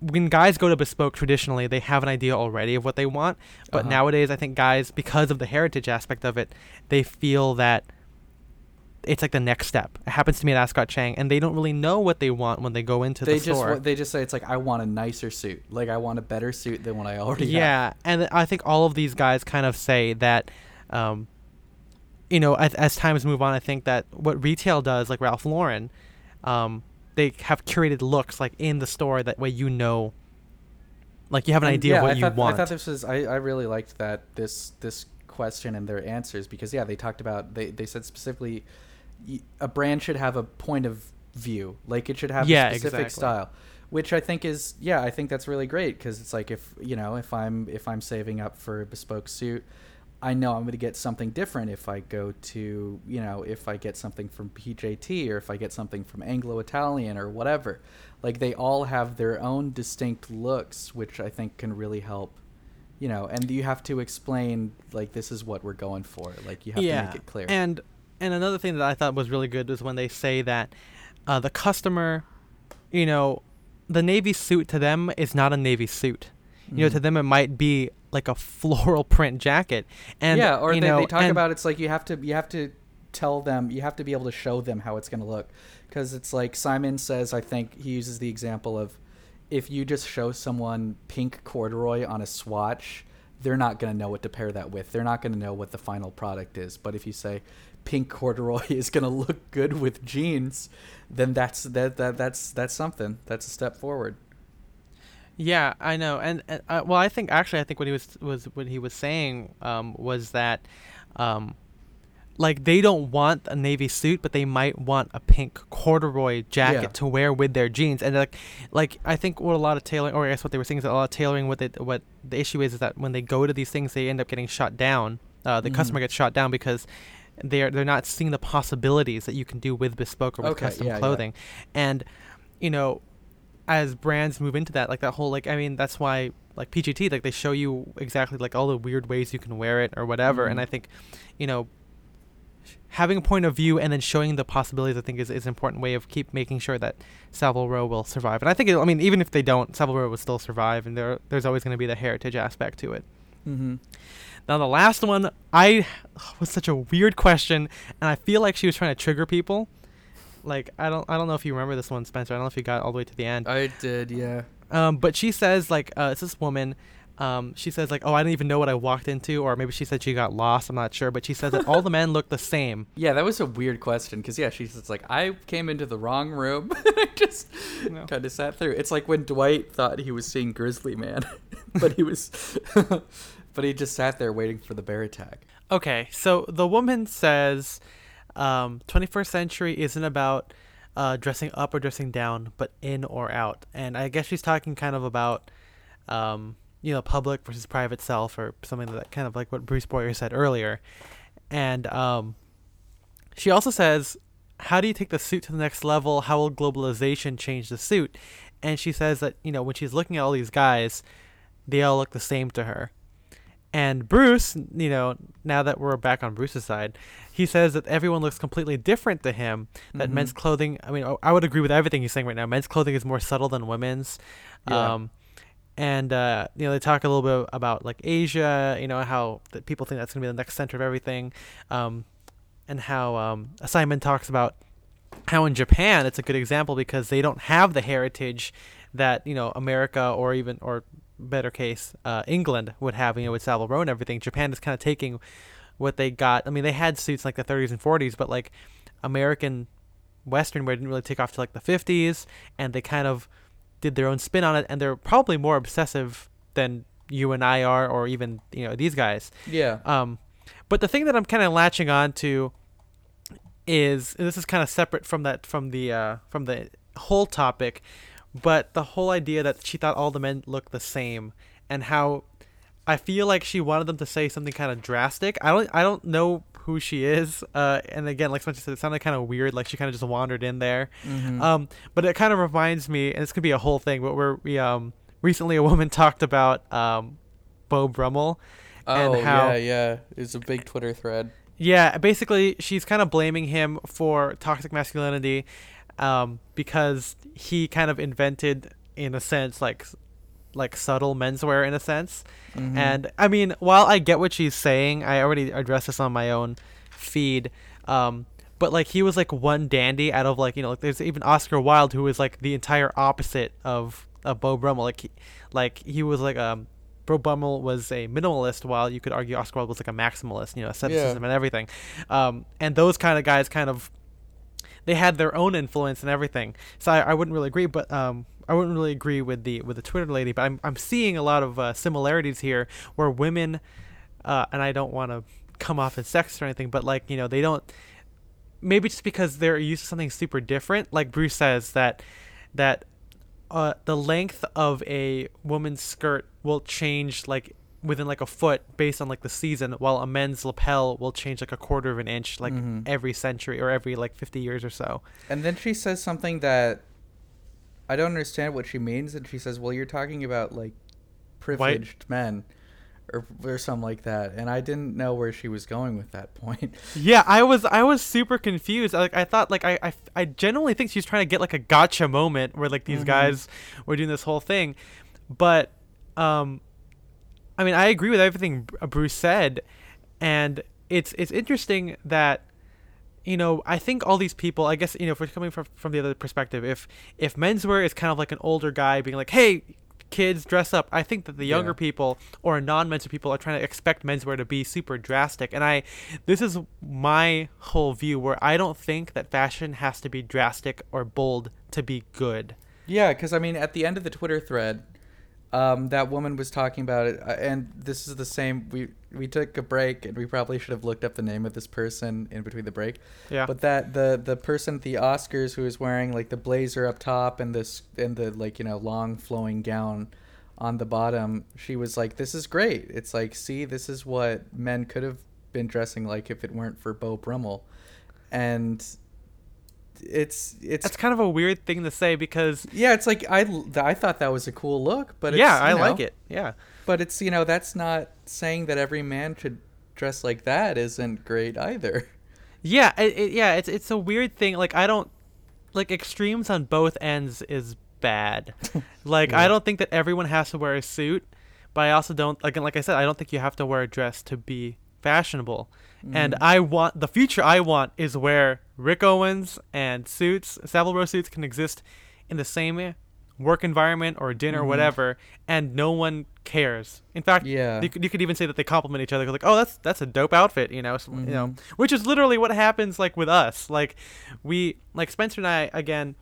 when guys go to bespoke traditionally they have an idea already of what they want, but uh-huh. nowadays I think guys, because of the heritage aspect of it, they feel that it's like the next step. It happens to me at Ascot Chang, and they don't really know what they want when they go into they the just, store. They just say it's like, I want a nicer suit. Like, I want a better suit than what I already yeah, have. Yeah, and I think all of these guys kind of say that, um, you know, as, as times move on, I think that what retail does, like Ralph Lauren, um, they have curated looks, like, in the store. That way you know, like, you have an and idea yeah, of what I thought, you want. I thought this was, I, I really liked that, this this question and their answers, because, yeah, they talked about, they, they said specifically... a brand should have a point of view, like it should have yeah, a specific exactly. style, which I think is yeah I think that's really great, because it's like if you know if I'm if I'm saving up for a bespoke suit, I know I'm going to get something different if I go to you know if I get something from P J T or if I get something from Anglo-Italian or whatever. Like they all have their own distinct looks, which I think can really help. You know and you have to explain like this is what we're going for, like you have yeah. to make it clear. And And another thing that I thought was really good was when they say that uh, the customer, you know, the navy suit to them is not a navy suit. Mm. You know, to them it might be like a floral print jacket. And yeah, or you they, know, they talk about it's like you have to you have to tell them, you have to be able to show them how it's going to look, because it's like Simon says, I think he uses the example of if you just show someone pink corduroy on a swatch, they're not going to know what to pair that with. They're not going to know what the final product is. But if you say pink corduroy is going to look good with jeans, then that's that, that that's that's something. That's a step forward. Yeah, I know. And, and uh, well, I think actually I think what he was was what he was saying um, was that um, like they don't want a navy suit, but they might want a pink corduroy jacket yeah. to wear with their jeans. And like like I think what a lot of tailoring, or I guess what they were saying is that a lot of tailoring with it, what the issue is is that when they go to these things, they end up getting shot down. Uh, the mm-hmm. customer gets shot down because they're they're not seeing the possibilities that you can do with bespoke or with okay, custom yeah, clothing. Yeah. And you know, as brands move into that, like that whole like I mean that's why like P G T, like they show you exactly like all the weird ways you can wear it or whatever. Mm-hmm. And I think, you know, having a point of view and then showing the possibilities, I think is, is an important way of keep making sure that Savile Row will survive. And I think it, I mean even if they don't, Savile Row will still survive, and there there's always going to be the heritage aspect to it. Mm-hmm. Now, the last one, I was such a weird question, and I feel like she was trying to trigger people. Like, I don't I don't know if you remember this one, Spencer. I don't know if you got all the way to the end. I did, yeah. Um, but she says, like, uh, it's this woman. Um, she says, like, oh, I didn't even know what I walked into, or maybe she said she got lost. I'm not sure. But she says that all the men look the same. Yeah, that was a weird question because, yeah, she's just like, I came into the wrong room. And I just no. kind of sat through. It's like when Dwight thought he was seeing Grizzly Man, but he was... But he just sat there waiting for the bear attack. Okay, so the woman says, um, twenty-first century isn't about uh, dressing up or dressing down, but in or out. And I guess she's talking kind of about, um, you know, public versus private self, or something that kind of like what Bruce Boyer said earlier. And um, She also says, how do you take the suit to the next level? How will globalization change the suit? And she says that, you know, when she's looking at all these guys, they all look the same to her. And Bruce, you know, now that we're back on Bruce's side, he says that everyone looks completely different to him, that mm-hmm. men's clothing, I mean, I would agree with everything he's saying right now. Men's clothing is more subtle than women's. Yeah. Um, and, uh, you know, they talk a little bit about, like, Asia, you know, how that people think that's going to be the next center of everything. Um, and how um, Simon talks about how in Japan it's a good example because they don't have the heritage that, you know, America or even, or better case, uh, England would have, you know, with Savile Row and everything. Japan is kind of taking what they got. I mean, they had suits like the thirties and forties, but like American Western wear didn't really take off to like the fifties, and they kind of did their own spin on it, and they're probably more obsessive than you and I are, or even, you know, these guys. Yeah. Um, but the thing that I'm kind of latching on to is, and this is kind of separate from that, from the uh, from the whole topic, but the whole idea that she thought all the men looked the same, and how I feel like she wanted them to say something kind of drastic. I don't I don't know who she is. Uh, and again, like Spencer said, it sounded kind of weird. Like she kind of just wandered in there. Mm-hmm. Um, but it kind of reminds me, and it's going to be a whole thing, but we're, we um recently a woman talked about um, Beau Brummell. Oh, and how, yeah, yeah. It's a big Twitter thread. Yeah, basically she's kind of blaming him for toxic masculinity. Um, because he kind of invented, in a sense, like, like subtle menswear, in a sense. Mm-hmm. And I mean, while I get what she's saying, I already addressed this on my own feed. Um, but like, he was like one dandy out of like, you know, like there's even Oscar Wilde, who was like the entire opposite of, of Beau Brummell. Like, he, like he was like, um, Beau Brummell was a minimalist, while you could argue Oscar Wilde was like a maximalist, you know, asceticism yeah. and everything. Um, and those kind of guys kind of, they had their own influence and everything, so I, I wouldn't really agree. But um, I wouldn't really agree with the with the Twitter lady. But I'm I'm seeing a lot of uh, similarities here, where women, uh, and I don't want to come off as sexist or anything, but like, you know, they don't. Maybe just because they're used to something super different, like Bruce says that that uh, the length of a woman's skirt will change like within like a foot based on like the season, while a men's lapel will change like a quarter of an inch like mm-hmm. every century or every like fifty years or so. And then she says something that I don't understand what she means, and she says, well, you're talking about like privileged White. men or or something like that, and I didn't know where she was going with that point. Yeah, I was I was super confused. Like I thought like I I, I genuinely think she's trying to get like a gotcha moment where like these mm-hmm. guys were doing this whole thing. But um I mean, I agree with everything Bruce said, and it's it's interesting that, you know, I think all these people, I guess, you know, if we're coming from, from the other perspective, if if menswear is kind of like an older guy being like, hey, kids, dress up, I think that the younger yeah. people or non-menswear people are trying to expect menswear to be super drastic. And I, this is my whole view, where I don't think that fashion has to be drastic or bold to be good. Yeah, because, I mean, at the end of the Twitter thread, Um, that woman was talking about it, uh, and this is the same. We we took a break, and we probably should have looked up the name of this person in between the break. Yeah. But that the the person at the Oscars who was wearing like the blazer up top and this and the like you know long flowing gown on the bottom, she was like, "This is great. It's like, see, this is what men could have been dressing like if it weren't for Beau Brummell," and. It's it's that's kind of a weird thing to say because yeah, it's like I, I thought that was a cool look, but it's, yeah, I you know, like it. Yeah, but it's you know that's not saying that every man should dress like that isn't great either. Yeah, it, it, yeah, it's it's a weird thing. Like I don't like extremes on both ends is bad. Like yeah. I don't think that everyone has to wear a suit, but I also don't again like I said I don't think you have to wear a dress to be fashionable. Mm. And I want the future I want is where Rick Owens and suits, Savile Row suits, can exist in the same work environment or dinner mm. or whatever, and no one cares. In fact, yeah. you, you could even say that they compliment each other. Like, oh, that's that's a dope outfit, you know, mm. you know, which is literally what happens. Like with us, like we, like Spencer and I, again,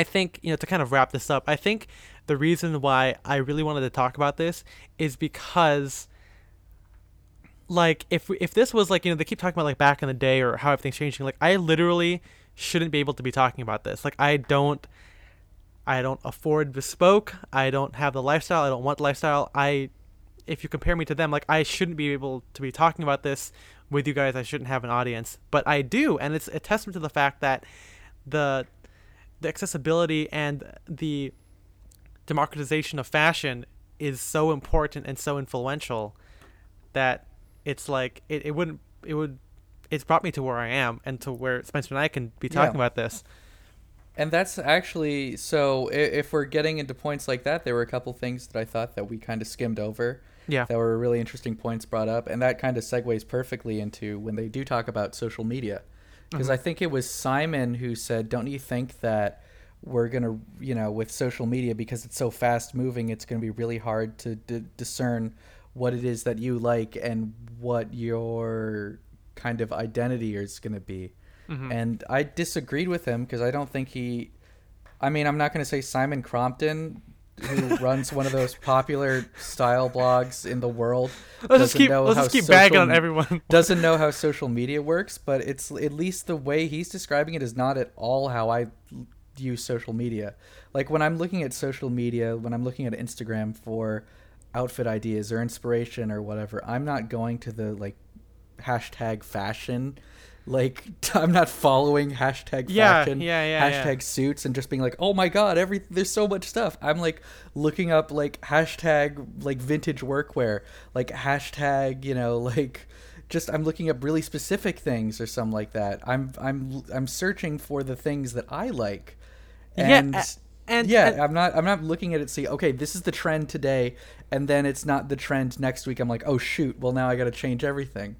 I think you know to kind of wrap this up. I think the reason why I really wanted to talk about this is because. Like if if this was like you know they keep talking about like back in the day or how everything's changing, like I literally shouldn't be able to be talking about this. Like I don't I don't afford bespoke. I don't have the lifestyle. I don't want the lifestyle. I if you compare me to them, like, I shouldn't be able to be talking about this with you guys. I shouldn't have an audience, but I do. And it's a testament to the fact that the the accessibility and the democratization of fashion is so important and so influential that it's like it, it wouldn't it would it's brought me to where I am and to where Spencer and I can be talking yeah. about this. And that's actually, so if we're getting into points like that, there were a couple things that I thought that we kind of skimmed over yeah. that were really interesting points brought up. And that kind of segues perfectly into when they do talk about social media. Because mm-hmm. I think it was Simon who said, don't you think that we're going to, you know, with social media, because it's so fast moving, it's going to be really hard to d- discern what it is that you like and what your kind of identity is going to be. Mm-hmm. And I disagreed with him because I don't think he, I mean, I'm not going to say Simon Crompton, who runs one of those popular style blogs in the world. Let's just keep, let's just keep bagging on everyone. Doesn't know how social media works, but it's at least the way he's describing it is not at all how I use social media. Like when I'm looking at social media, when I'm looking at Instagram for outfit ideas or inspiration or whatever, I'm not going to the like hashtag fashion. Like, I'm not following hashtag yeah, fashion, yeah, yeah, hashtag yeah. suits, and just being like, oh my god, every there's so much stuff. I'm like looking up like hashtag like vintage workwear, like hashtag, you know, like just I'm looking up really specific things or something like that. I'm I'm I'm searching for the things that I like, and yeah, and yeah, and, I'm not I'm not looking at it. See, okay, this is the trend today, and then it's not the trend next week. I'm like, oh shoot, well now I got to change everything.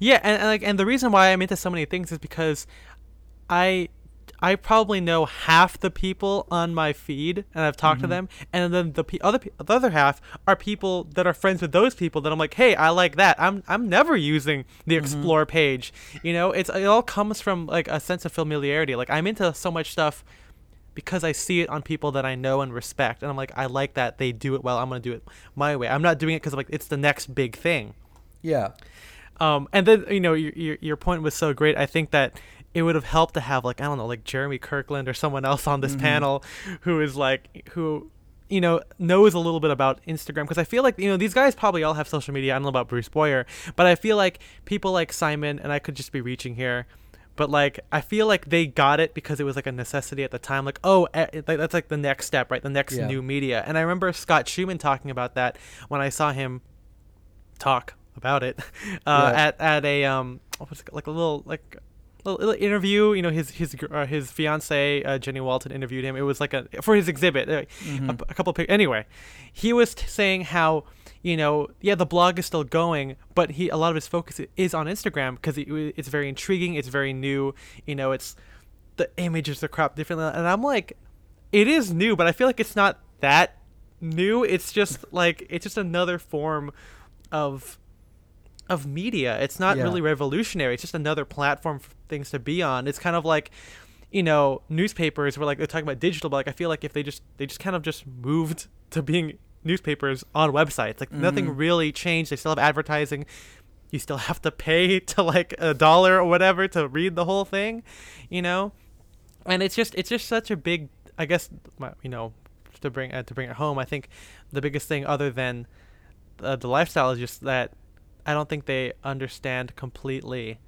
Yeah, and, and like, and the reason why I'm into so many things is because I, I probably know half the people on my feed, and I've talked mm-hmm. to them, and then the pe- other pe- the other half are people that are friends with those people that I'm like, hey, I like that. I'm I'm never using the mm-hmm. explore page, you know. It's it all comes from like a sense of familiarity. Like I'm into so much stuff because I see it on people that I know and respect, and I'm like, I like that they do it well. I'm gonna do it my way. I'm not doing it because like it's the next big thing. Yeah. Um, and then, you know, your, your your point was so great. I think that it would have helped to have, like, I don't know, like Jeremy Kirkland or someone else on this mm-hmm. panel who is like, who, you know, knows a little bit about Instagram. Because I feel like, you know, these guys probably all have social media. I don't know about Bruce Boyer, but I feel like people like Simon, and I could just be reaching here, but like, I feel like they got it because it was like a necessity at the time. Like, oh, that's like the next step, right? The next yeah. new media. And I remember Scott Schuman talking about that when I saw him talk about it uh yeah. at at a um what was it, like a little like a little interview, you know, his his uh, his fiance uh, Jenny Walton interviewed him. It was like a for his exhibit, uh, mm-hmm. a, a couple of pictures. Anyway, he was t- saying how, you know, yeah, the blog is still going, but he a lot of his focus is on Instagram because it, it's very intriguing, it's very new, you know, it's the images are cropped differently, and I'm like, it is new, but I feel like it's not that new. It's just like it's just another form of of media. It's not yeah. really revolutionary. It's just another platform for things to be on. It's kind of like, you know, newspapers were like, they're talking about digital, but like I feel like if they just they just kind of just moved to being newspapers on websites, like mm-hmm. nothing really changed. They still have advertising. You still have to pay to like a dollar or whatever to read the whole thing, you know. And it's just it's just such a big, I guess, you know, to bring uh, to bring it home, I think the biggest thing other than uh, the lifestyle is just that I don't think they understand completely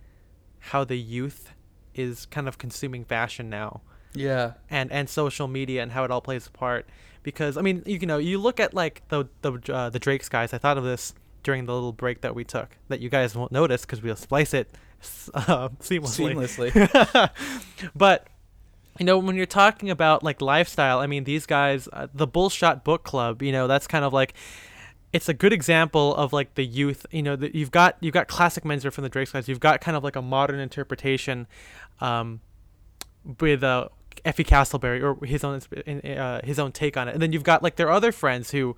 how the youth is kind of consuming fashion now. Yeah. And and social media and how it all plays a part. Because, I mean, you, you know, you look at, like, the the uh, the Drake's guys. I thought of this during the little break that we took that you guys won't notice because we'll splice it uh, seamlessly. Seamlessly. But, you know, when you're talking about, like, lifestyle, I mean, these guys, uh, the Bullshot Book Club, you know, that's kind of like... It's a good example of like the youth, you know, that you've got, you've got classic menswear from the Drake's guys. You've got kind of like a modern interpretation, um, with, uh, Effie Castleberry or his own, uh, his own take on it. And then you've got like their other friends who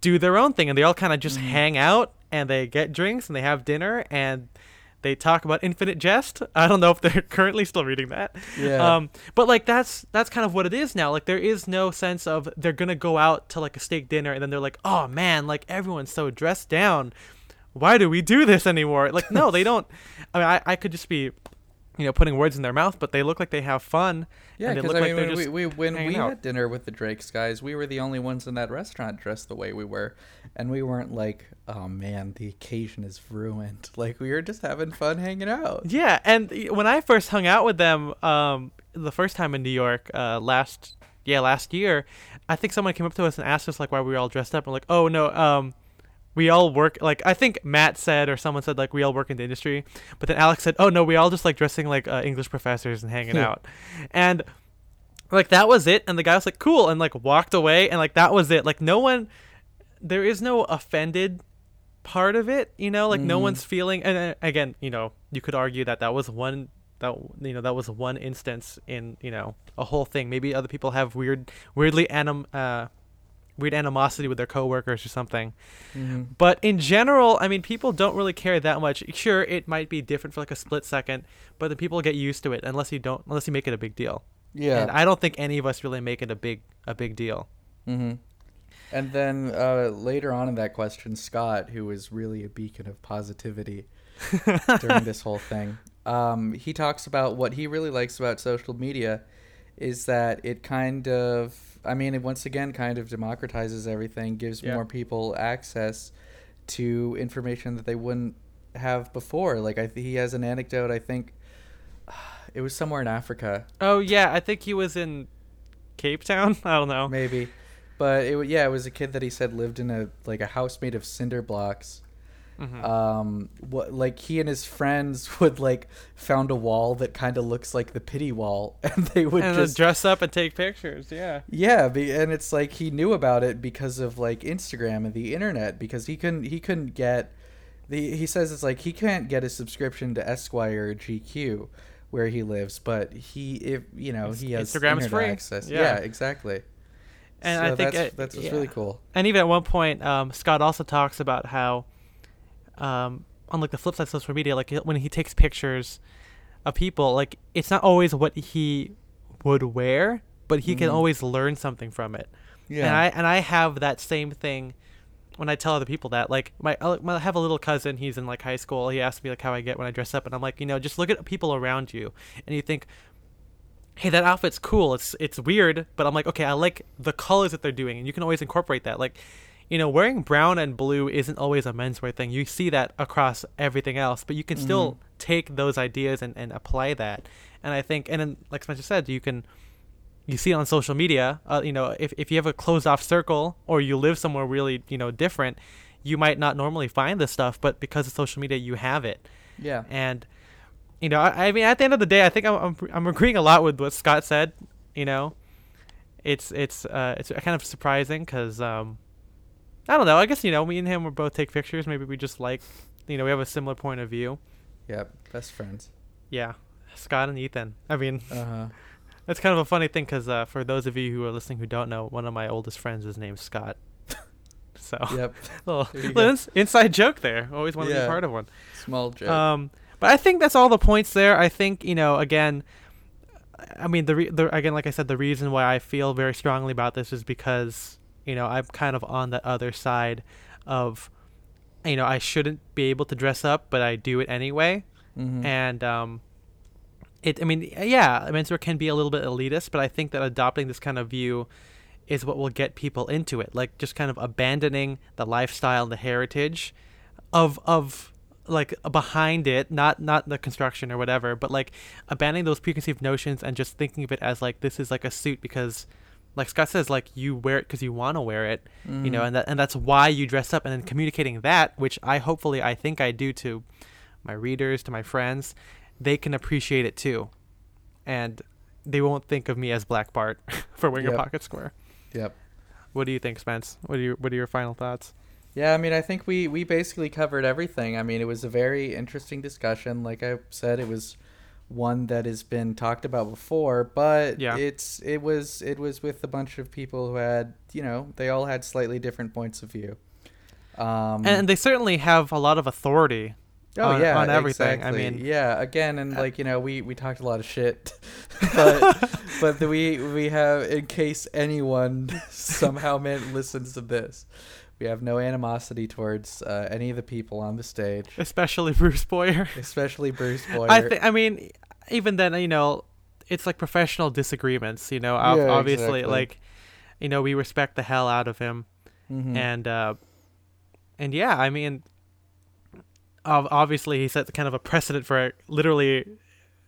do their own thing and they all kind of just mm. hang out and they get drinks and they have dinner and they talk about Infinite Jest. I don't know if they're currently still reading that. Yeah. Um, but like that's that's kind of what it is now. Like there is no sense of they're gonna go out to like a steak dinner and then they're like, oh man, like everyone's so dressed down. Why do we do this anymore? Like no, they don't. I mean, I, I could just be you know, putting words in their mouth, but they look like they have fun. Yeah, because I mean, like when we, we, when we had dinner with the Drake's guys, we were the only ones in that restaurant dressed the way we were. And we weren't like, oh man, the occasion is ruined. Like, we were just having fun hanging out. Yeah, and when I first hung out with them um, the first time in New York uh, last yeah last year, I think someone came up to us and asked us like why we were all dressed up. And like, oh no, um, we all work, like, I think Matt said or someone said, like, we all work in the industry. But then Alex said, oh, no, we all just, like, dressing like uh, English professors and hanging out. And, like, that was it. And the guy was like, cool, and, like, walked away. And, like, that was it. Like, no one, there is no offended part of it, you know? Like, mm-hmm. no one's feeling, and uh, again, you know, you could argue that that was one, that, you know, that was one instance in, you know, a whole thing. Maybe other people have weird, weirdly anim, uh, weird animosity with their coworkers or something. Mm-hmm. But in general, I mean, people don't really care that much. Sure, it might be different for like a split second, but the people get used to it unless you don't, unless you make it a big deal. Yeah. And I don't think any of us really make it a big, a big deal. Mm-hmm. And then uh, later on in that question, Scott, who was really a beacon of positivity during this whole thing, um, he talks about what he really likes about social media is that it kind of, I mean, it once again kind of democratizes everything, gives yeah. more people access to information that they wouldn't have before. Like, I th- he has an anecdote, I think, uh, it was somewhere in Africa. Oh, yeah, I think he was in Cape Town. I don't know. Maybe. But, it yeah, it was a kid that he said lived in a like a house made of cinder blocks. Mm-hmm. Um, what, like, he and his friends would like found a wall that kind of looks like the pity wall, and they would and just dress up and take pictures. Yeah. Yeah. Be, and it's like, he knew about it because of like Instagram and the internet, because he couldn't, he couldn't get the, he says it's like, he can't get a subscription to Esquire or G Q where he lives, but he, if you know, he has Instagram is free access. Yeah, yeah, exactly. And so I think that's, uh, that's what's yeah. really cool. And even at one point, um, Scott also talks about how, um on like the flip side of social media, like when he takes pictures of people, like it's not always what he would wear, but he mm-hmm. can always learn something from it. Yeah. And I and I have that same thing when I tell other people that, like, my I have a little cousin, he's in like high school, he asked me like how I get when I dress up, and I'm like, you know, just look at people around you and you think, hey, that outfit's cool, it's it's weird, but I'm like, okay, I like the colors that they're doing, and you can always incorporate that. Like, you know, wearing brown and blue isn't always a menswear thing. You see that across everything else, but you can still mm-hmm. take those ideas and, and apply that. And I think, and then, like Spencer said, you can, you see it on social media, uh, you know, if, if you have a closed off circle or you live somewhere really, you know, different, you might not normally find this stuff, but because of social media, you have it. Yeah. And, you know, I, I mean, at the end of the day, I think I'm, I'm, I'm agreeing a lot with what Scott said, you know, it's, it's, uh, it's kind of surprising because, um, I don't know. I guess, you know, me and him, we both take pictures. Maybe we just like, you know, we have a similar point of view. Yeah, best friends. Yeah, Scott and Ethan. I mean, uh-huh. that's kind of a funny thing because uh, for those of you who are listening who don't know, one of my oldest friends is named Scott. So, yep. little, little inside joke there. Always want to yeah. be part of one. Small joke. Um, but I think that's all the points there. I think, you know, again, I mean, the, re- the again, like I said, the reason why I feel very strongly about this is because, you know, I'm kind of on the other side of, you know, I shouldn't be able to dress up, but I do it anyway. Mm-hmm. And um, it, I mean, yeah, menswear can be a little bit elitist, but I think that adopting this kind of view is what will get people into it. Like just kind of abandoning the lifestyle and the heritage of, of like behind it, not, not the construction or whatever, but like abandoning those preconceived notions and just thinking of it as like, this is like a suit because, like Scott says, like you wear it because you want to wear it, mm-hmm. you know, and that, and that's why you dress up. And then communicating that, which I hopefully I think I do to my readers, to my friends, they can appreciate it too, and they won't think of me as Black Bart for wearing yep. a pocket square. Yep. What do you think, Spence? What do you? What are your final thoughts? Yeah, I mean, I think we we basically covered everything. I mean, it was a very interesting discussion. Like I said, it was one that has been talked about before, but yeah. it's it was it was with a bunch of people who had, you know, they all had slightly different points of view, um and they certainly have a lot of authority oh on, yeah on everything. Exactly. I mean, yeah, again, and like, you know, we we talked a lot of shit, but but we we have, in case anyone somehow man listens to this, we have no animosity towards uh, any of the people on the stage, especially Bruce Boyer. Especially Bruce Boyer. I, th- I mean, even then, you know, it's like professional disagreements, you know, yeah, obviously, exactly. Like, you know, we respect the hell out of him. Mm-hmm. And, uh, and yeah, I mean, obviously he set kind of a precedent for literally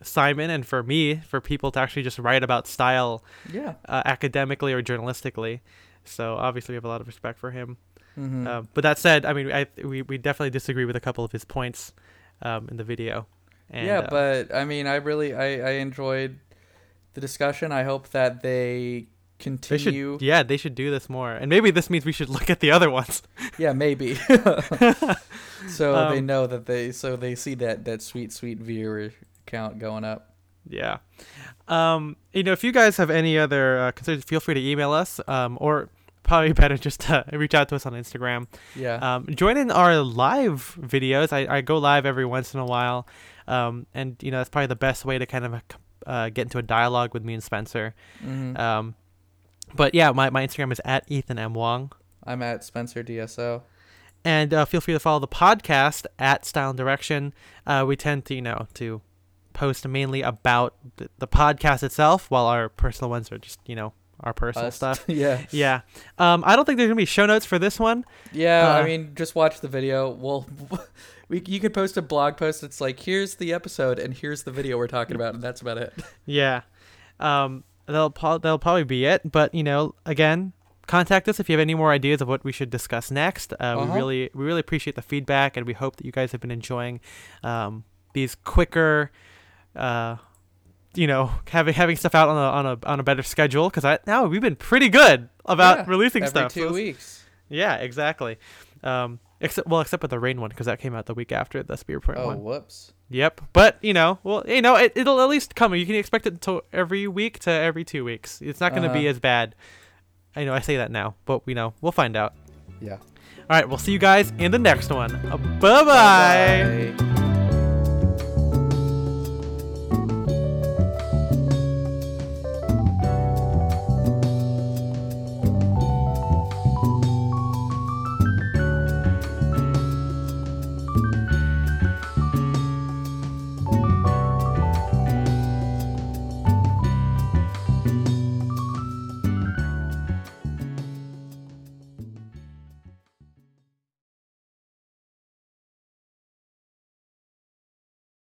Simon and for me, for people to actually just write about style, yeah, uh, academically or journalistically. So obviously we have a lot of respect for him. Mm-hmm. Uh, but that said, I mean, I, we, we definitely disagree with a couple of his points um, in the video. And, yeah, uh, but I mean, I really, I, I enjoyed the discussion. I hope that they continue. They should, yeah, they should do this more. And maybe this means we should look at the other ones. Yeah, maybe. So um, they know that they, so they see that, that sweet, sweet viewer count going up. Yeah. Um, you know, if you guys have any other uh, concerns, feel free to email us, um, or probably better just to reach out to us on Instagram. Yeah. Um, join in our live videos. I, I go live every once in a while. Um, and, you know, that's probably the best way to kind of uh, get into a dialogue with me and Spencer. Mm-hmm. Um, but yeah, my, my Instagram is at Ethan M. Wong. I'm at Spencer D S O. And uh, feel free to follow the podcast at Style and Direction. Uh, we tend to, you know, to post mainly about the, the podcast itself, while our personal ones are just, you know, our personal Us. stuff. Yeah. Yeah. Um, I don't think there's going to be show notes for this one. Yeah. Uh, I mean, just watch the video. We'll... We, you could post a blog post. It's like, here's the episode and here's the video we're talking about, and that's about it. Yeah, um, that'll po- that'll probably be it. But you know, again, contact us if you have any more ideas of what we should discuss next. Uh, uh-huh. We really we really appreciate the feedback, and we hope that you guys have been enjoying um, these quicker, uh, you know, having having stuff out on a on a on a better schedule, because I now we've been pretty good about yeah, releasing every stuff every two so weeks. Yeah, exactly. Um, Except, well, except with the rain one, because that came out the week after the Spear Point oh, one. Oh, whoops. Yep. But, you know, well, you know, it, it'll at least come. You can expect it to every week to every two weeks. It's not going to uh-huh. be as bad. I know I say that now, but, you know, we'll find out. Yeah. All right. We'll see you guys in the next one. Bye-bye. Bye-bye.